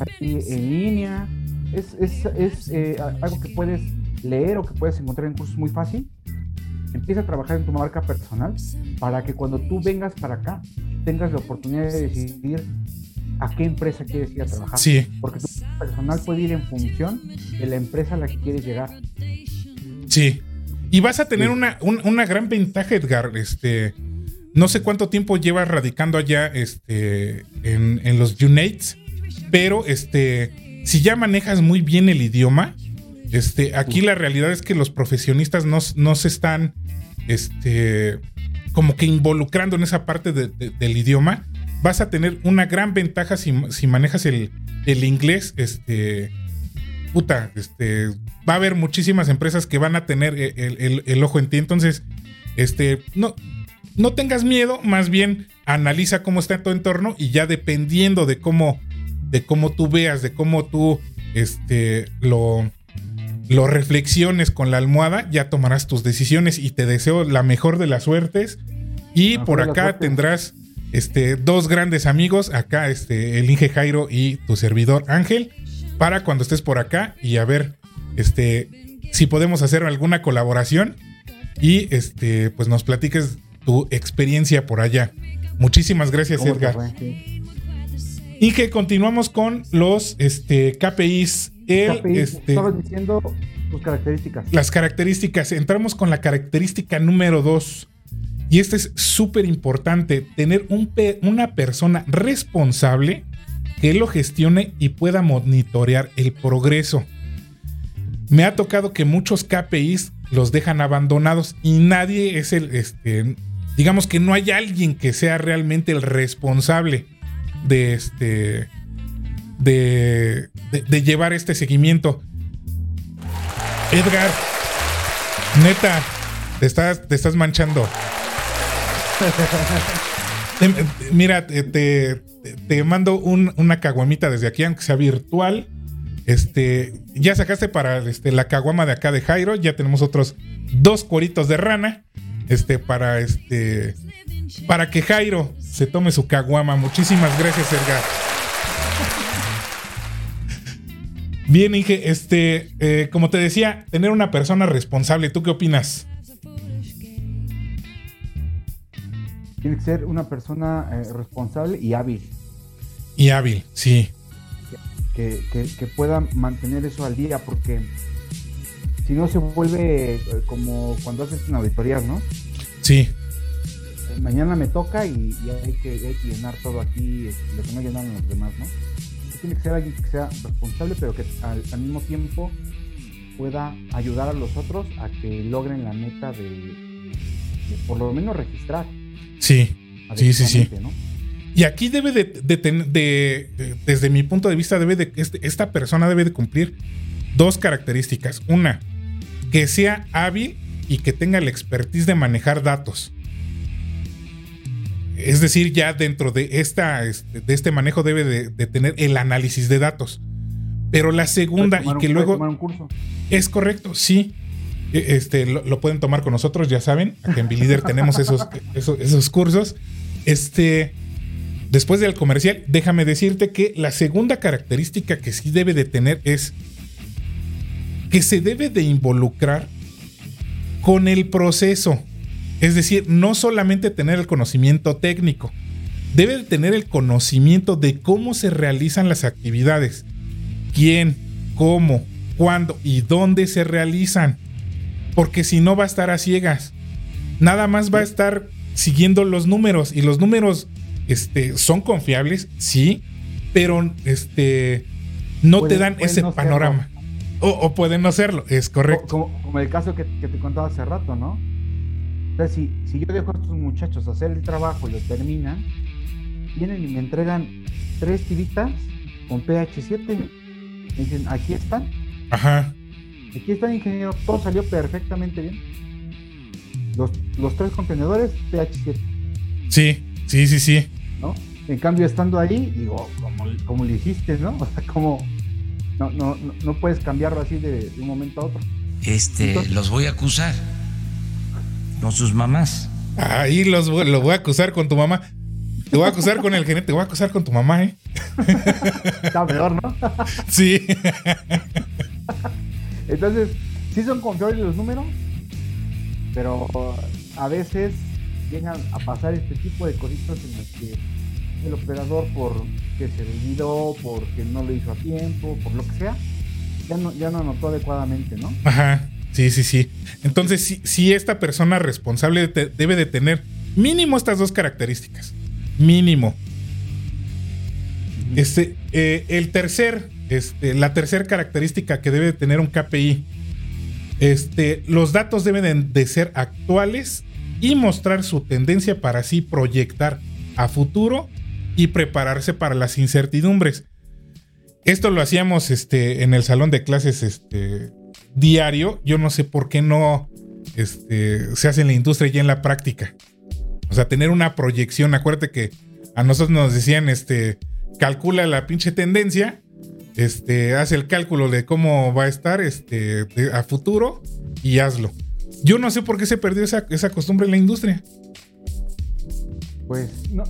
Aquí en línea es algo que puedes leer o que puedes encontrar en cursos muy fácil, Empieza a trabajar en tu marca personal para que cuando tú vengas para acá tengas la oportunidad de decidir a qué empresa quieres ir a trabajar. Sí. Porque tu personal puede ir en función de la empresa a la que quieres llegar. Sí. Y vas a tener una gran ventaja, Edgar. No sé cuánto tiempo llevas radicando allá en los Unites, pero si ya manejas muy bien el idioma, aquí la realidad es que los profesionistas no se están como que involucrando en esa parte del idioma. Vas a tener una gran ventaja si manejas el inglés. Va a haber muchísimas empresas que van a tener el ojo en ti. Entonces, no tengas miedo, más bien analiza cómo está tu entorno y ya dependiendo de cómo tú veas, de cómo tú lo reflexiones con la almohada, ya tomarás tus decisiones y te deseo la mejor de las suertes. Y por acá tendrás dos grandes amigos, acá el Inge Jairo y tu servidor Ángel, para cuando estés por acá y a ver si podemos hacer alguna colaboración y pues nos platiques tu experiencia por allá. Muchísimas gracias, Edgar. Y que continuamos con los KPIs. Estabas diciendo tus características. Las características. Entramos con la característica número 2. Y es súper importante. Tener una persona responsable que lo gestione y pueda monitorear el progreso. Me ha tocado que muchos KPIs los dejan abandonados y nadie es digamos que no hay alguien que sea realmente el responsable de llevar este seguimiento. Edgar, neta, te estás manchando. Mira, te mando una caguamita desde aquí, aunque sea virtual. Ya sacaste para la caguama de acá de Jairo. Ya tenemos otros 2 cueritos de rana para que Jairo se tome su caguama. Muchísimas gracias, Edgar. Bien, Inge, como te decía, tener una persona responsable. ¿Tú qué opinas? Tiene que ser una persona responsable y hábil. Y hábil, sí. Que pueda mantener eso al día, porque si no se vuelve como cuando haces una auditoría, ¿no? Sí. Mañana me toca y hay que llenar todo aquí, lo que no llenaron los demás, ¿no? Tiene que ser alguien que sea responsable, pero que al mismo tiempo pueda ayudar a los otros a que logren la meta de por lo menos registrar. Sí, sí. ¿No? Y aquí debe desde mi punto de vista, esta persona debe de cumplir 2 características. Una, que sea hábil y que tenga la expertise de manejar datos. Es decir, ya dentro de este manejo debe de tener el análisis de datos. Pero la segunda, y que luego... ¿Puede tomar un curso? Es correcto, sí. Lo pueden tomar con nosotros, ya saben. Aquí en B-Leader tenemos esos cursos. Después del comercial, déjame decirte que la segunda característica que sí debe de tener es que se debe de involucrar con el proceso. Es decir, no solamente tener el conocimiento técnico, debe de tener el conocimiento de cómo se realizan las actividades, quién, cómo, cuándo y dónde se realizan, porque si no va a estar a ciegas, nada más va a estar siguiendo los números, y los números son confiables, sí, pero no te dan ese panorama, o pueden no serlo, es correcto. Como el caso que te contaba hace rato, ¿no? Si yo dejo a estos muchachos hacer el trabajo y lo terminan, vienen y me entregan 3 tiritas con pH 7. Me dicen, aquí están. Ajá. Aquí están, ingeniero, todo salió perfectamente bien. Los 3 contenedores, pH 7. Sí. ¿No? En cambio, estando ahí, digo, como le dijiste, ¿no? O sea, como no puedes cambiarlo así de un momento a otro. Entonces, los voy a acusar con sus mamás. Ahí lo voy a acusar con tu mamá. Te voy a acusar con el gerente, te voy a acusar con tu mamá, ¿eh? Está peor, ¿no? Sí. Entonces, ¿sí son confiables los números? pero a veces llegan a pasar este tipo de cositas en las que el operador, porque se olvidó, porque no lo hizo a tiempo, por lo que sea, ya no anotó adecuadamente, ¿no? Ajá, sí. Entonces, sí, esta persona responsable debe de tener mínimo estas dos características. Mínimo. La tercera característica que debe de tener un KPI. Los datos deben de ser actuales y mostrar su tendencia para así proyectar a futuro y prepararse para las incertidumbres. Esto lo hacíamos en el salón de clases diario. Yo no sé por qué no se hace en la industria y en la práctica. O sea, tener una proyección. Acuérdate que a nosotros nos decían calcula la pinche tendencia, haz el cálculo de cómo va a estar a futuro y hazlo. Yo no sé por qué se perdió esa costumbre en la industria. Pues no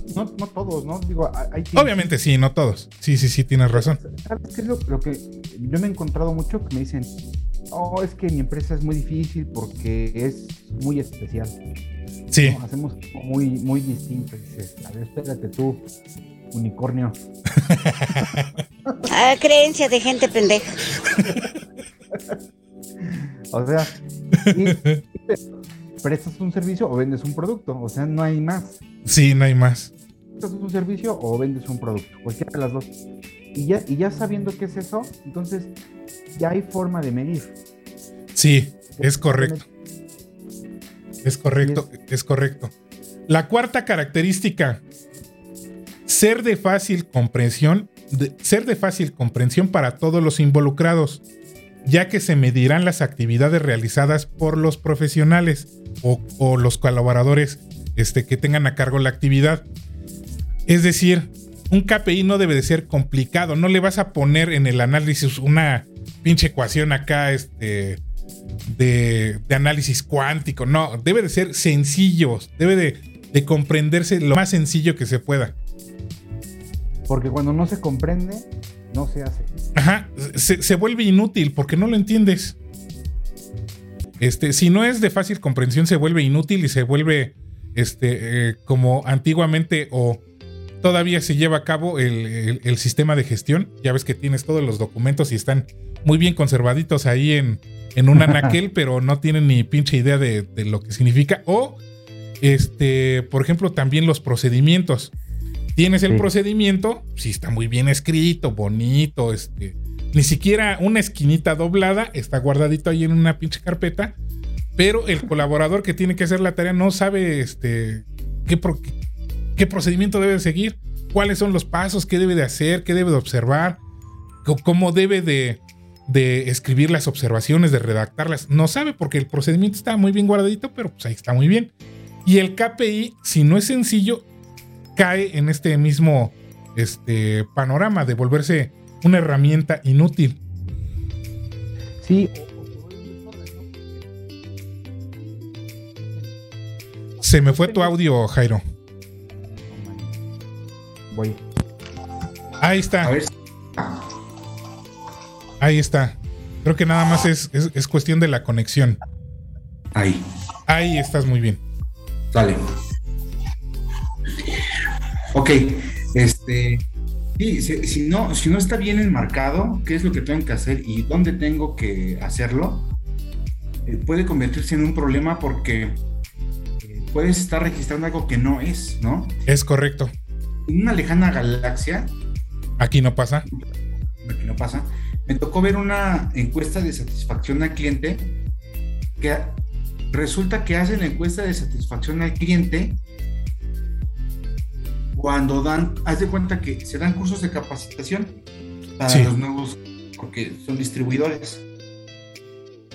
todos, ¿no? Digo, hay quienes... Obviamente sí, no todos. Sí, tienes razón. ¿Sabes qué es lo que yo me he encontrado mucho? Que me dicen, es que mi empresa es muy difícil porque es muy especial. Sí. ¿No? Hacemos muy, muy distinto. Dices, a ver, espérate tú, unicornio. Creencia de gente pendeja. O sea, prestas un servicio o vendes un producto, o sea, no hay más. Sí, no hay más. Prestas un servicio o vendes un producto, cualquiera de las dos. Y ya sabiendo qué es eso, entonces ya hay forma de medir. Sí, es correcto. Es correcto. La cuarta característica, ser de fácil comprensión para todos los involucrados, ya que se medirán las actividades realizadas por los profesionales o los colaboradores que tengan a cargo la actividad. Es decir, un KPI no debe de ser complicado. No le vas a poner en el análisis una pinche ecuación acá de análisis cuántico. No, debe de ser sencillo. Debe de comprenderse lo más sencillo que se pueda. Porque cuando no se comprende, no se hace. Ajá, se vuelve inútil porque no lo entiendes. Si no es de fácil comprensión, se vuelve inútil y se vuelve como antiguamente o todavía se lleva a cabo el sistema de gestión. Ya ves que tienes todos los documentos y están muy bien conservaditos ahí en un anaquel, pero no tienen ni pinche idea de lo que significa. O, por ejemplo, también los procedimientos. Tienes el procedimiento, sí está muy bien escrito, bonito, ni siquiera una esquinita doblada, está guardadito ahí en una pinche carpeta, pero el colaborador que tiene que hacer la tarea no sabe qué procedimiento debe de seguir, cuáles son los pasos, qué debe de hacer, qué debe de observar, cómo debe de escribir las observaciones, de redactarlas. No sabe porque el procedimiento está muy bien guardadito, pero pues ahí está muy bien. Y el KPI, si no es sencillo, cae en este mismo panorama de volverse una herramienta inútil. Sí. Se me fue tu audio, Jairo. Voy. Ahí está. Ahí está. Creo que nada más es cuestión de la conexión. Ahí estás muy bien. Dale. Ok, sí, si no está bien enmarcado, ¿qué es lo que tengo que hacer y dónde tengo que hacerlo? Puede convertirse en un problema porque puedes estar registrando algo que no es, ¿no? Es correcto. En una lejana galaxia. Aquí no pasa. Me tocó ver una encuesta de satisfacción al cliente que resulta que hacen la encuesta de satisfacción al cliente cuando haz de cuenta que se dan cursos de capacitación para los nuevos, porque son distribuidores.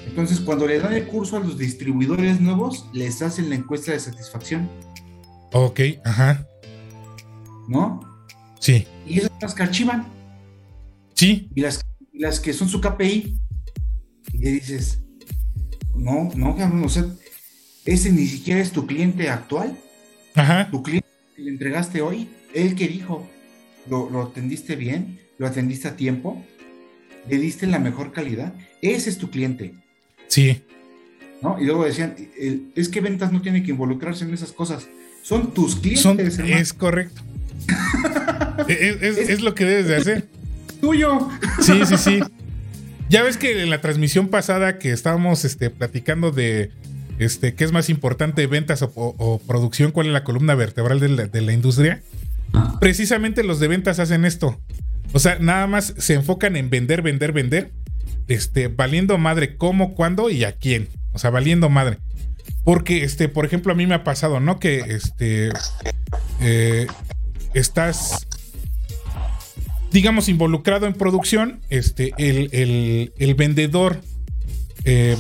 Entonces, cuando le dan el curso a los distribuidores nuevos, les hacen la encuesta de satisfacción. Ok, ajá. ¿No? Sí. Y esas las que archivan. Sí. Y las que son su KPI. Y le dices, no, o sea, ese ni siquiera es tu cliente actual. Ajá. Tu cliente le entregaste hoy, él que dijo, lo atendiste bien, lo atendiste a tiempo, le diste la mejor calidad, ese es tu cliente. Sí. ¿no? Y luego decían, es que ventas no tiene que involucrarse en esas cosas, son tus clientes. Es correcto. es lo que debes de hacer. Tuyo. Sí. Ya ves que en la transmisión pasada que estábamos platicando de qué es más importante, ventas o producción, cuál es la columna vertebral de la industria. Precisamente los de ventas hacen esto. O sea, nada más se enfocan en vender, valiendo madre cómo, cuándo y a quién. O sea, valiendo madre. Porque, por ejemplo, a mí me ha pasado, ¿no? Que, estás, digamos, involucrado en producción, el vendedor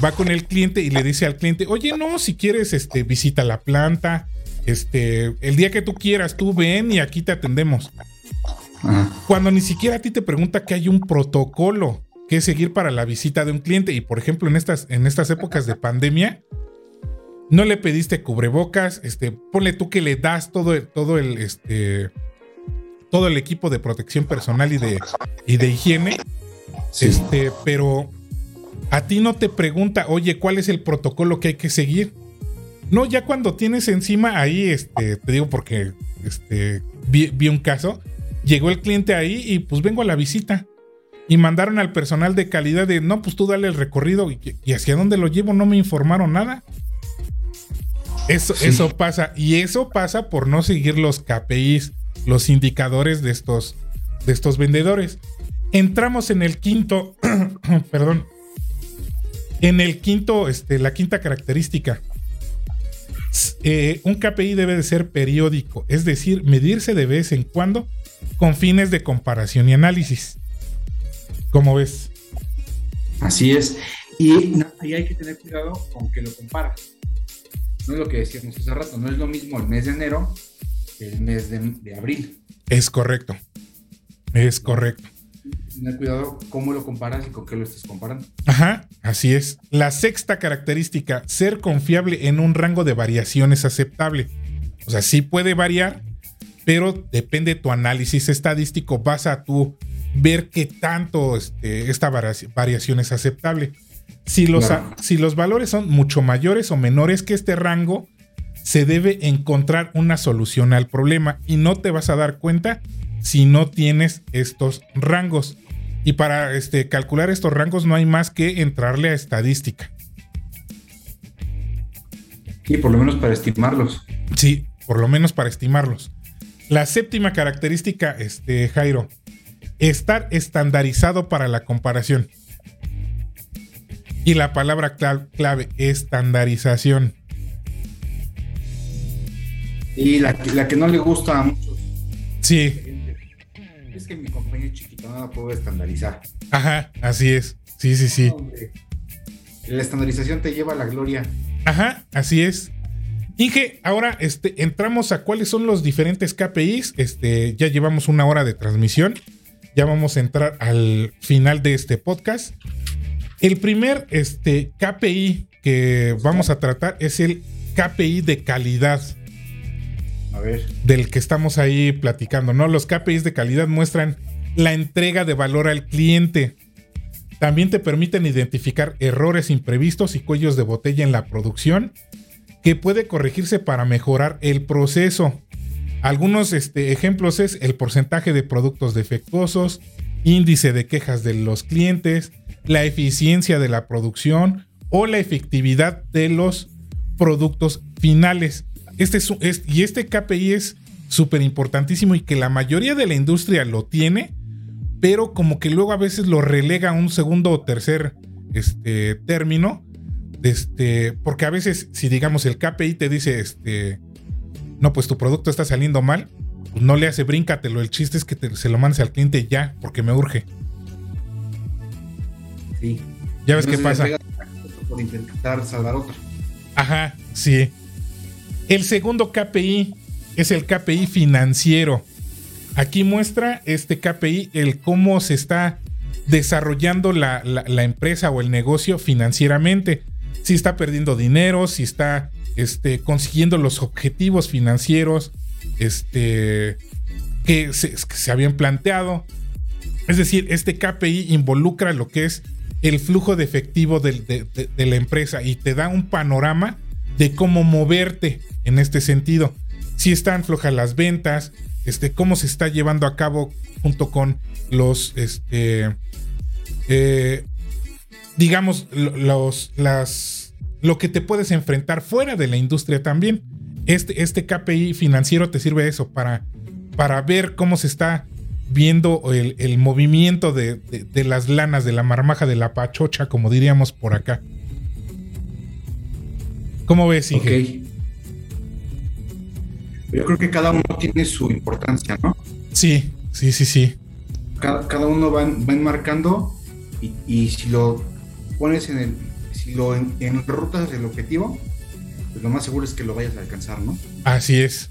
va con el cliente y le dice al cliente, oye, no, si quieres, visita la planta, el día que tú quieras, tú ven y aquí te atendemos. Cuando ni siquiera a ti te pregunta que hay un protocolo que seguir para la visita de un cliente. Y por ejemplo, en estas épocas de pandemia, no le pediste cubrebocas, ponle tú que le das todo el equipo de protección personal y de higiene. Sí. Pero a ti no te pregunta, oye, ¿cuál es el protocolo que hay que seguir? No, ya cuando tienes encima ahí, te digo porque vi un caso. Llegó el cliente ahí y pues vengo a la visita. Y mandaron al personal de calidad de, no, pues tú dale el recorrido. ¿Y hacia dónde lo llevo? No me informaron nada. Eso pasa. Y eso pasa por no seguir los KPIs, los indicadores de estos vendedores. Entramos en el quinto, perdón. En el quinto, la quinta característica. Un KPI debe de ser periódico, es decir, medirse de vez en cuando con fines de comparación y análisis. ¿Cómo ves? Así es. Y hay que tener cuidado con que lo comparas. No es lo que decíamos hace rato, no es lo mismo el mes de enero que el mes de abril. Es correcto. Es correcto. Tener cuidado cómo lo comparas y con qué lo estás comparando. Ajá, así es. La sexta característica, ser confiable en un rango de variaciones aceptable. O sea, sí puede variar, pero depende de tu análisis estadístico, vas a tú ver qué tanto esta variación es aceptable. Si los valores son mucho mayores o menores que este rango, se debe encontrar una solución al problema y no te vas a dar cuenta si no tienes estos rangos. Y para calcular estos rangos no hay más que entrarle a estadística. Sí, por lo menos para estimarlos. Sí, por lo menos para estimarlos. La séptima característica, Jairo, estar estandarizado para la comparación. Y la palabra clave, estandarización. Y la que no le gusta a muchos. Sí. Es que mi compañía es chiquita, no la puedo estandarizar. Ajá, así es. Sí. La estandarización te lleva a la gloria. Ajá, así es. Inge, ahora entramos a cuáles son los diferentes KPIs. Ya llevamos una hora de transmisión. Ya vamos a entrar al final de este podcast. El primer KPI que vamos a tratar es el KPI de calidad. A ver. Del que estamos ahí platicando, ¿no? Los KPIs de calidad muestran la entrega de valor al cliente. También te permiten identificar errores imprevistos y cuellos de botella en la producción que puede corregirse para mejorar el proceso. Algunos ejemplos es el porcentaje de productos defectuosos, índice de quejas de los clientes, la eficiencia de la producción o la efectividad de los productos finales. Este KPI es súper importantísimo y que la mayoría de la industria lo tiene, pero como que luego a veces lo relega a un segundo o tercer término, porque a veces si digamos el KPI te dice no, pues tu producto está saliendo mal, pues no le hace, bríncatelo, el chiste es que se lo mandes al cliente ya, porque me urge. Sí. Ya ves qué pasa. Por intentar salvar otro. Ajá, sí. El segundo KPI es el KPI financiero. Aquí muestra este KPI el cómo se está desarrollando la empresa o el negocio financieramente. Si está perdiendo dinero, si está consiguiendo los objetivos financieros que se habían planteado. Es decir, este KPI involucra lo que es el flujo de efectivo de la empresa y te da un panorama de cómo moverte en este sentido. Si están flojas las ventas, cómo se está llevando a cabo junto con los, digamos, lo que te puedes enfrentar fuera de la industria también. Este KPI financiero te sirve eso para ver cómo se está viendo el movimiento de las lanas, de la marmaja, de la pachocha, como diríamos por acá. ¿Cómo ves, Inge? Okay. Yo creo que cada uno tiene su importancia, ¿no? Sí. Cada uno va enmarcando y si lo pones en ruta hacia el objetivo, pues lo más seguro es que lo vayas a alcanzar, ¿no? Así es.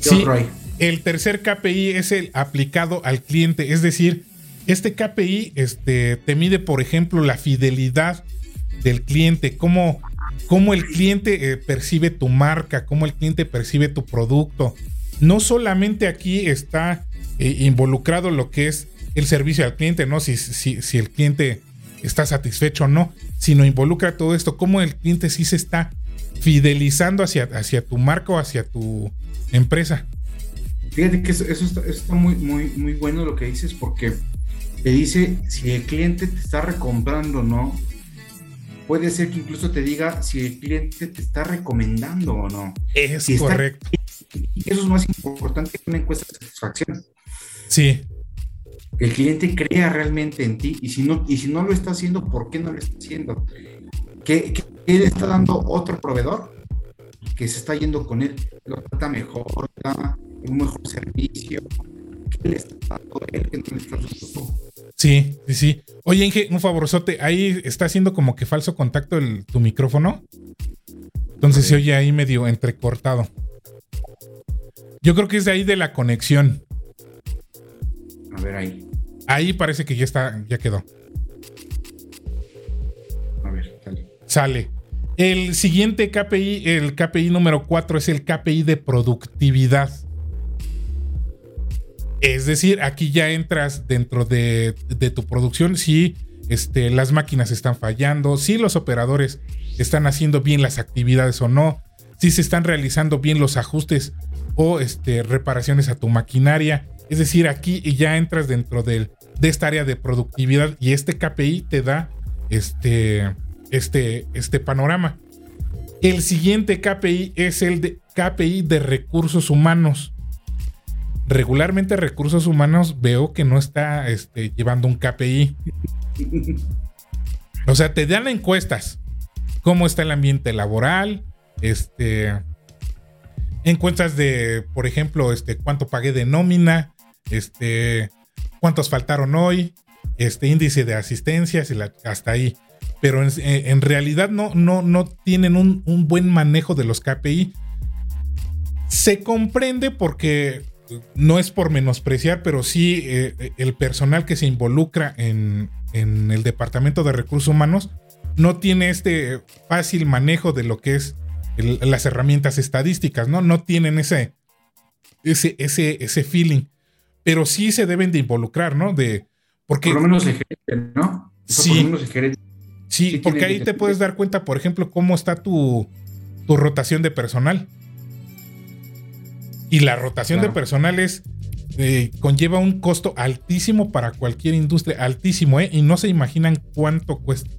Sí, el tercer KPI es el aplicado al cliente, es decir, este KPI te mide, por ejemplo, la fidelidad del cliente, cómo el cliente percibe tu marca, cómo el cliente percibe tu producto. No solamente aquí está involucrado lo que es el servicio al cliente, ¿no? Si el cliente está satisfecho o no, sino involucra todo esto, cómo el cliente sí se está fidelizando hacia tu marca o hacia tu empresa. Fíjate que eso está muy, muy, muy bueno lo que dices, porque te dice si el cliente te está recomprando o no. Puede ser que incluso te diga si el cliente te está recomendando o no. Es si correcto. Eso es más importante que una encuesta de satisfacción. Sí. El cliente crea realmente en ti, y si no lo está haciendo, ¿por qué no lo está haciendo? ¿Qué le está dando otro proveedor que se está yendo con él? Lo trata mejor, da un mejor servicio. ¿Qué le está dando él que no le está dando? Sí. Oye, Inge, un favorzote. Ahí está haciendo como que falso contacto tu micrófono. Entonces se oye ahí medio entrecortado. Yo creo que es de ahí de la conexión. A ver, ahí. Ahí parece que ya quedó. A ver, sale. El siguiente KPI, el KPI número 4, es el KPI de productividad. Es decir, aquí ya entras dentro de tu producción. Si las máquinas están fallando, si los operadores están haciendo bien las actividades o no, si se están realizando bien los ajustes o reparaciones a tu maquinaria. Es decir, aquí ya entras dentro de esta área de productividad y este KPI te da este panorama. El siguiente KPI es el KPI de recursos humanos. Regularmente recursos humanos veo que no está llevando un KPI. O sea, te dan encuestas. ¿Cómo está el ambiente laboral? Encuestas de, por ejemplo, cuánto pagué de nómina, cuántos faltaron hoy, índice de asistencias, hasta ahí. Pero en realidad no tienen un buen manejo de los KPI. Se comprende porque no es por menospreciar, pero sí el personal que se involucra en el departamento de recursos humanos no tiene este fácil manejo de lo que es las herramientas estadísticas, ¿no? No tienen ese feeling, pero sí se deben de involucrar, ¿no? Porque por lo menos el gerente, ¿no? Eso sí, por lo menos el gerente. Sí, porque ahí te puedes dar cuenta, por ejemplo, cómo está tu rotación de personal. Y la rotación de personal conlleva un costo altísimo para cualquier industria, altísimo, y no se imaginan cuánto cuesta.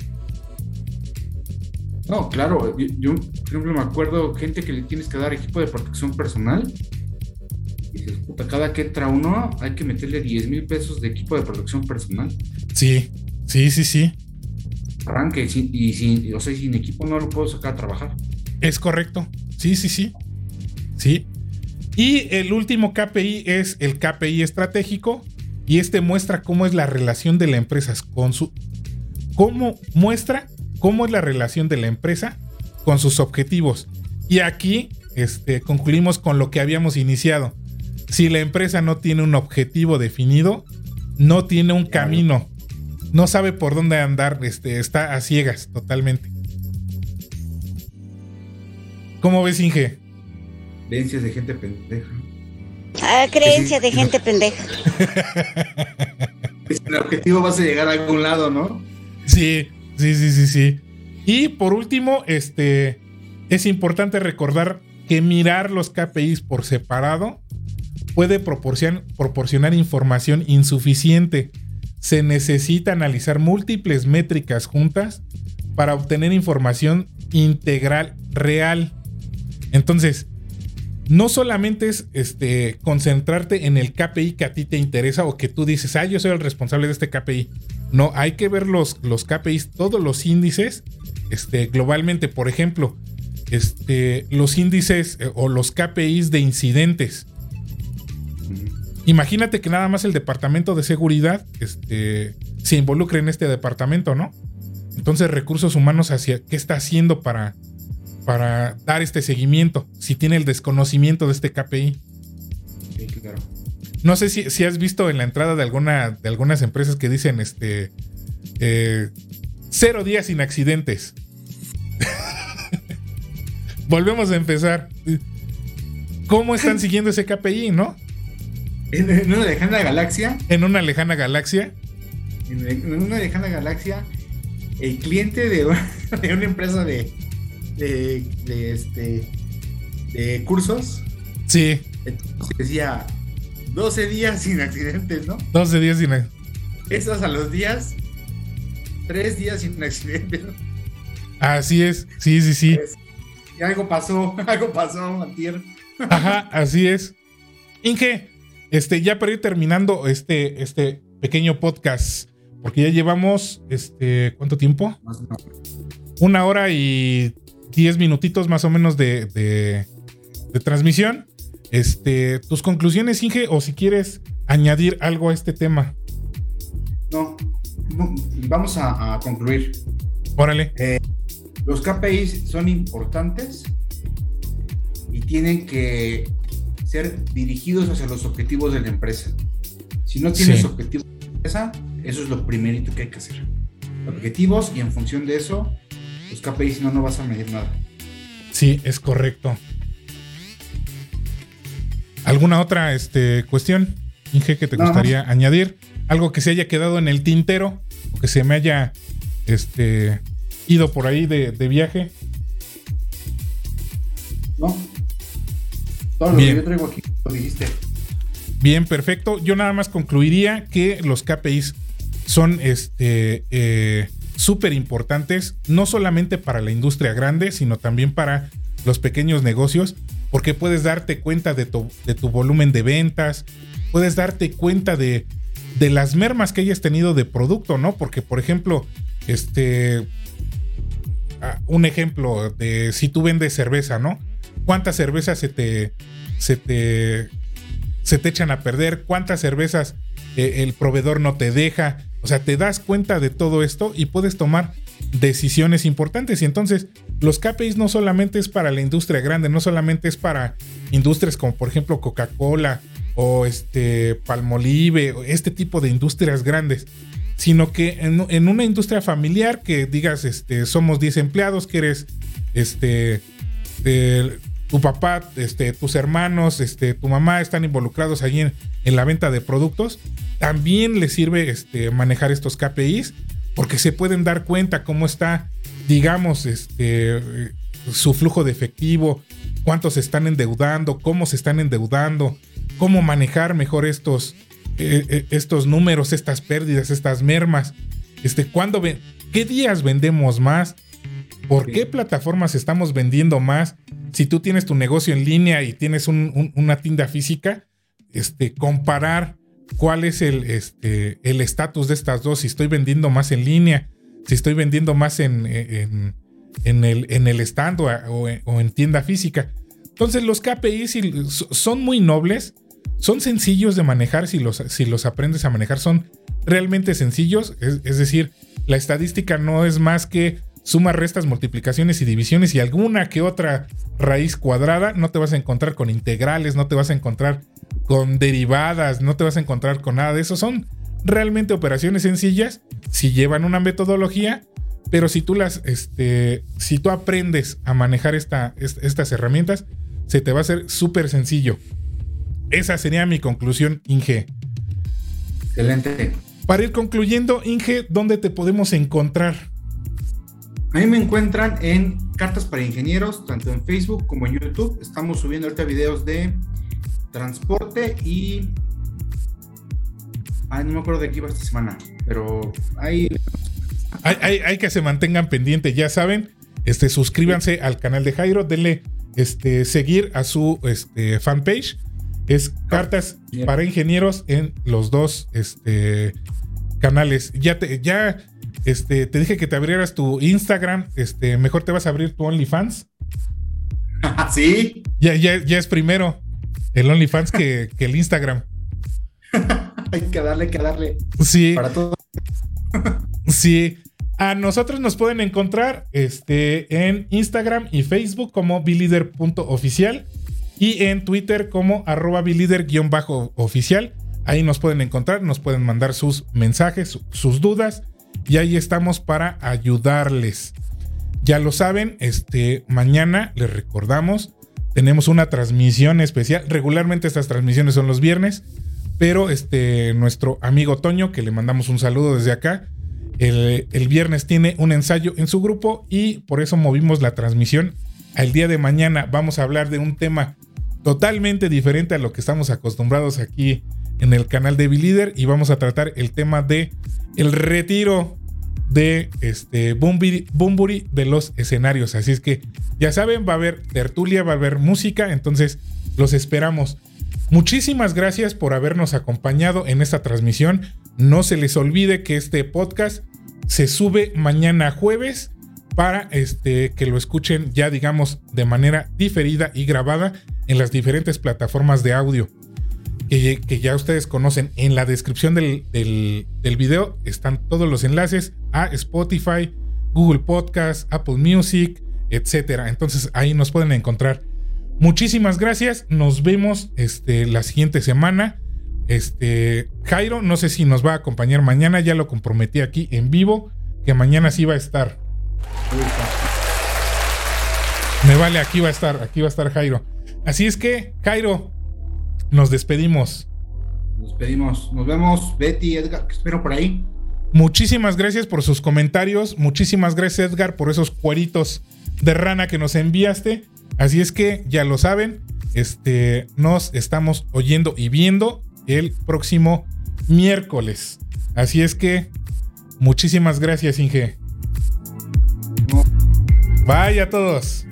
No, claro, yo por ejemplo me acuerdo gente que le tienes que dar equipo de protección personal y dices, puta, cada que entra uno hay que meterle 10,000 pesos de equipo de protección personal. Sí. Arranque, sin equipo no lo puedo sacar a trabajar. Es correcto, sí. Y el último KPI es el KPI estratégico y muestra cómo es la relación de la empresa con sus objetivos. Y aquí concluimos con lo que habíamos iniciado. Si la empresa no tiene un objetivo definido, no tiene un camino, no sabe por dónde andar, está a ciegas totalmente. ¿Cómo ves, Inge? Creencias de gente pendeja. Creencias de gente pendeja. El objetivo vas a llegar a algún lado, ¿no? Sí. Y por último, es importante recordar que mirar los KPIs por separado puede proporcionar información insuficiente. Se necesita analizar múltiples métricas juntas para obtener información integral real. Entonces, no solamente es concentrarte en el KPI que a ti te interesa o que tú dices, yo soy el responsable de este KPI. No, hay que ver los KPIs, todos los índices globalmente. Por ejemplo, los índices o los KPIs de incidentes. Imagínate que nada más el departamento de seguridad se involucre en este departamento, ¿no? Entonces, recursos humanos, ¿qué está haciendo para dar este seguimiento? Si tiene el desconocimiento de este KPI. Sí, claro. No sé si has visto en la entrada de algunas empresas que dicen 0 días sin accidentes. Volvemos a empezar. ¿Cómo están siguiendo ese KPI, no? En una lejana galaxia. El cliente de una empresa de cursos. Sí. Entonces decía 12 días sin accidentes, ¿no? 12 días sin accidentes. Esos a los días, 3 días sin accidentes, ¿no? Así es. Sí. Pues, y algo pasó, Antier. Ajá, así es. Inge, ya para ir terminando este pequeño podcast, porque ya llevamos, ¿cuánto tiempo? No. 1 hora y 10 minutitos más o menos de transmisión. Tus conclusiones, Inge, o si quieres añadir algo a este tema. No, vamos a concluir. Órale. Los KPIs son importantes y tienen que ser dirigidos hacia los objetivos de la empresa. Si no tienes objetivos de la empresa, eso es lo primerito que hay que hacer. Objetivos, y en función de eso, los KPIs no vas a medir nada. Sí, es correcto. ¿Alguna otra cuestión, Inge, que te gustaría añadir? Algo que se haya quedado en el tintero o que se me haya ido por ahí de viaje. No. Todo lo que yo traigo aquí lo dijiste. Bien, perfecto. Yo nada más concluiría que los KPIs son súper importantes, no solamente para la industria grande, sino también para los pequeños negocios, porque puedes darte cuenta de tu volumen de ventas, puedes darte cuenta de las mermas que hayas tenido de producto, ¿no? Porque, por ejemplo, un ejemplo de si tú vendes cerveza, ¿no? ¿Cuántas cervezas se te echan a perder? ¿Cuántas cervezas el proveedor no te deja? O sea, te das cuenta de todo esto y puedes tomar decisiones importantes. Y entonces, los KPIs no solamente es para la industria grande, no solamente es para industrias como, por ejemplo, Coca-Cola o Palmolive, este tipo de industrias grandes, sino que en una industria familiar que digas, somos 10 empleados, que eres tu papá, tus hermanos, tu mamá están involucrados allí en la venta de productos. También les sirve manejar estos KPIs, porque se pueden dar cuenta cómo está, digamos, su flujo de efectivo, cuántos se están endeudando, cómo se están endeudando, cómo manejar mejor estos números, estas pérdidas, estas mermas, qué días vendemos más, por qué plataformas estamos vendiendo más. Si tú tienes tu negocio en línea y tienes una tienda física, comparar cuál es el estatus de estas dos, si estoy vendiendo más en línea, si estoy vendiendo más en el stand o en tienda física. Entonces, los KPIs son muy nobles, son sencillos de manejar si los aprendes a manejar, son realmente sencillos. Es decir, la estadística no es más que sumas, restas, multiplicaciones y divisiones y alguna que otra raíz cuadrada. No te vas a encontrar con integrales, no te vas a encontrar con derivadas, no te vas a encontrar con nada de eso. Son realmente operaciones sencillas si llevan una metodología, pero si tú si tú aprendes a manejar estas herramientas, se te va a hacer súper sencillo. Esa sería mi conclusión, Inge. Excelente. Para ir concluyendo, Inge, ¿dónde te podemos encontrar? A mí me encuentran en Cartas para Ingenieros, tanto en Facebook como en YouTube. Estamos subiendo ahorita videos de transporte y... Ay, no me acuerdo de qué iba esta semana, pero ahí... Hay que se mantengan pendientes, ya saben. Suscríbanse al canal de Jairo, denle seguir a su fanpage. Es Cartas para Ingenieros en los dos canales. Ya te dije que te abrieras tu Instagram. Mejor te vas a abrir tu OnlyFans. ¿Sí? Ya es primero el OnlyFans que el Instagram. Hay que darle. Sí. Para todo. Sí. A nosotros nos pueden encontrar en Instagram y Facebook como B-Leader.oficial y en Twitter como @B-Leader_oficial. Ahí nos pueden encontrar, nos pueden mandar sus mensajes, sus dudas, y ahí estamos para ayudarles. Ya lo saben, mañana les recordamos, tenemos una transmisión especial. Regularmente estas transmisiones son los viernes, pero nuestro amigo Toño, que le mandamos un saludo desde acá, el viernes tiene un ensayo en su grupo y por eso movimos la transmisión al día de mañana. Vamos a hablar de un tema totalmente diferente a lo que estamos acostumbrados aquí en el canal de B-Leader, y vamos a tratar el tema de el retiro de Bumbury de los escenarios. Así es que ya saben, va a haber tertulia, va a haber música, entonces los esperamos. Muchísimas gracias por habernos acompañado en esta transmisión. No se les olvide que este podcast se sube mañana jueves para que lo escuchen ya, digamos, de manera diferida y grabada en las diferentes plataformas de audio que ya ustedes conocen. En la descripción del video están todos los enlaces a Spotify, Google Podcast, Apple Music, etcétera. Entonces ahí nos pueden encontrar. Muchísimas gracias. Nos vemos la siguiente semana. Jairo, no sé si nos va a acompañar mañana. Ya lo comprometí aquí en vivo que mañana sí va a estar. Me vale, aquí va a estar Jairo. Así es que, Jairo, nos despedimos. Nos vemos, Betty, Edgar, que espero por ahí. Muchísimas gracias por sus comentarios. Muchísimas gracias, Edgar, por esos cueritos de rana que nos enviaste. Así es que ya lo saben, nos estamos oyendo y viendo el próximo miércoles. Así es que muchísimas gracias, Inge. Bye a todos.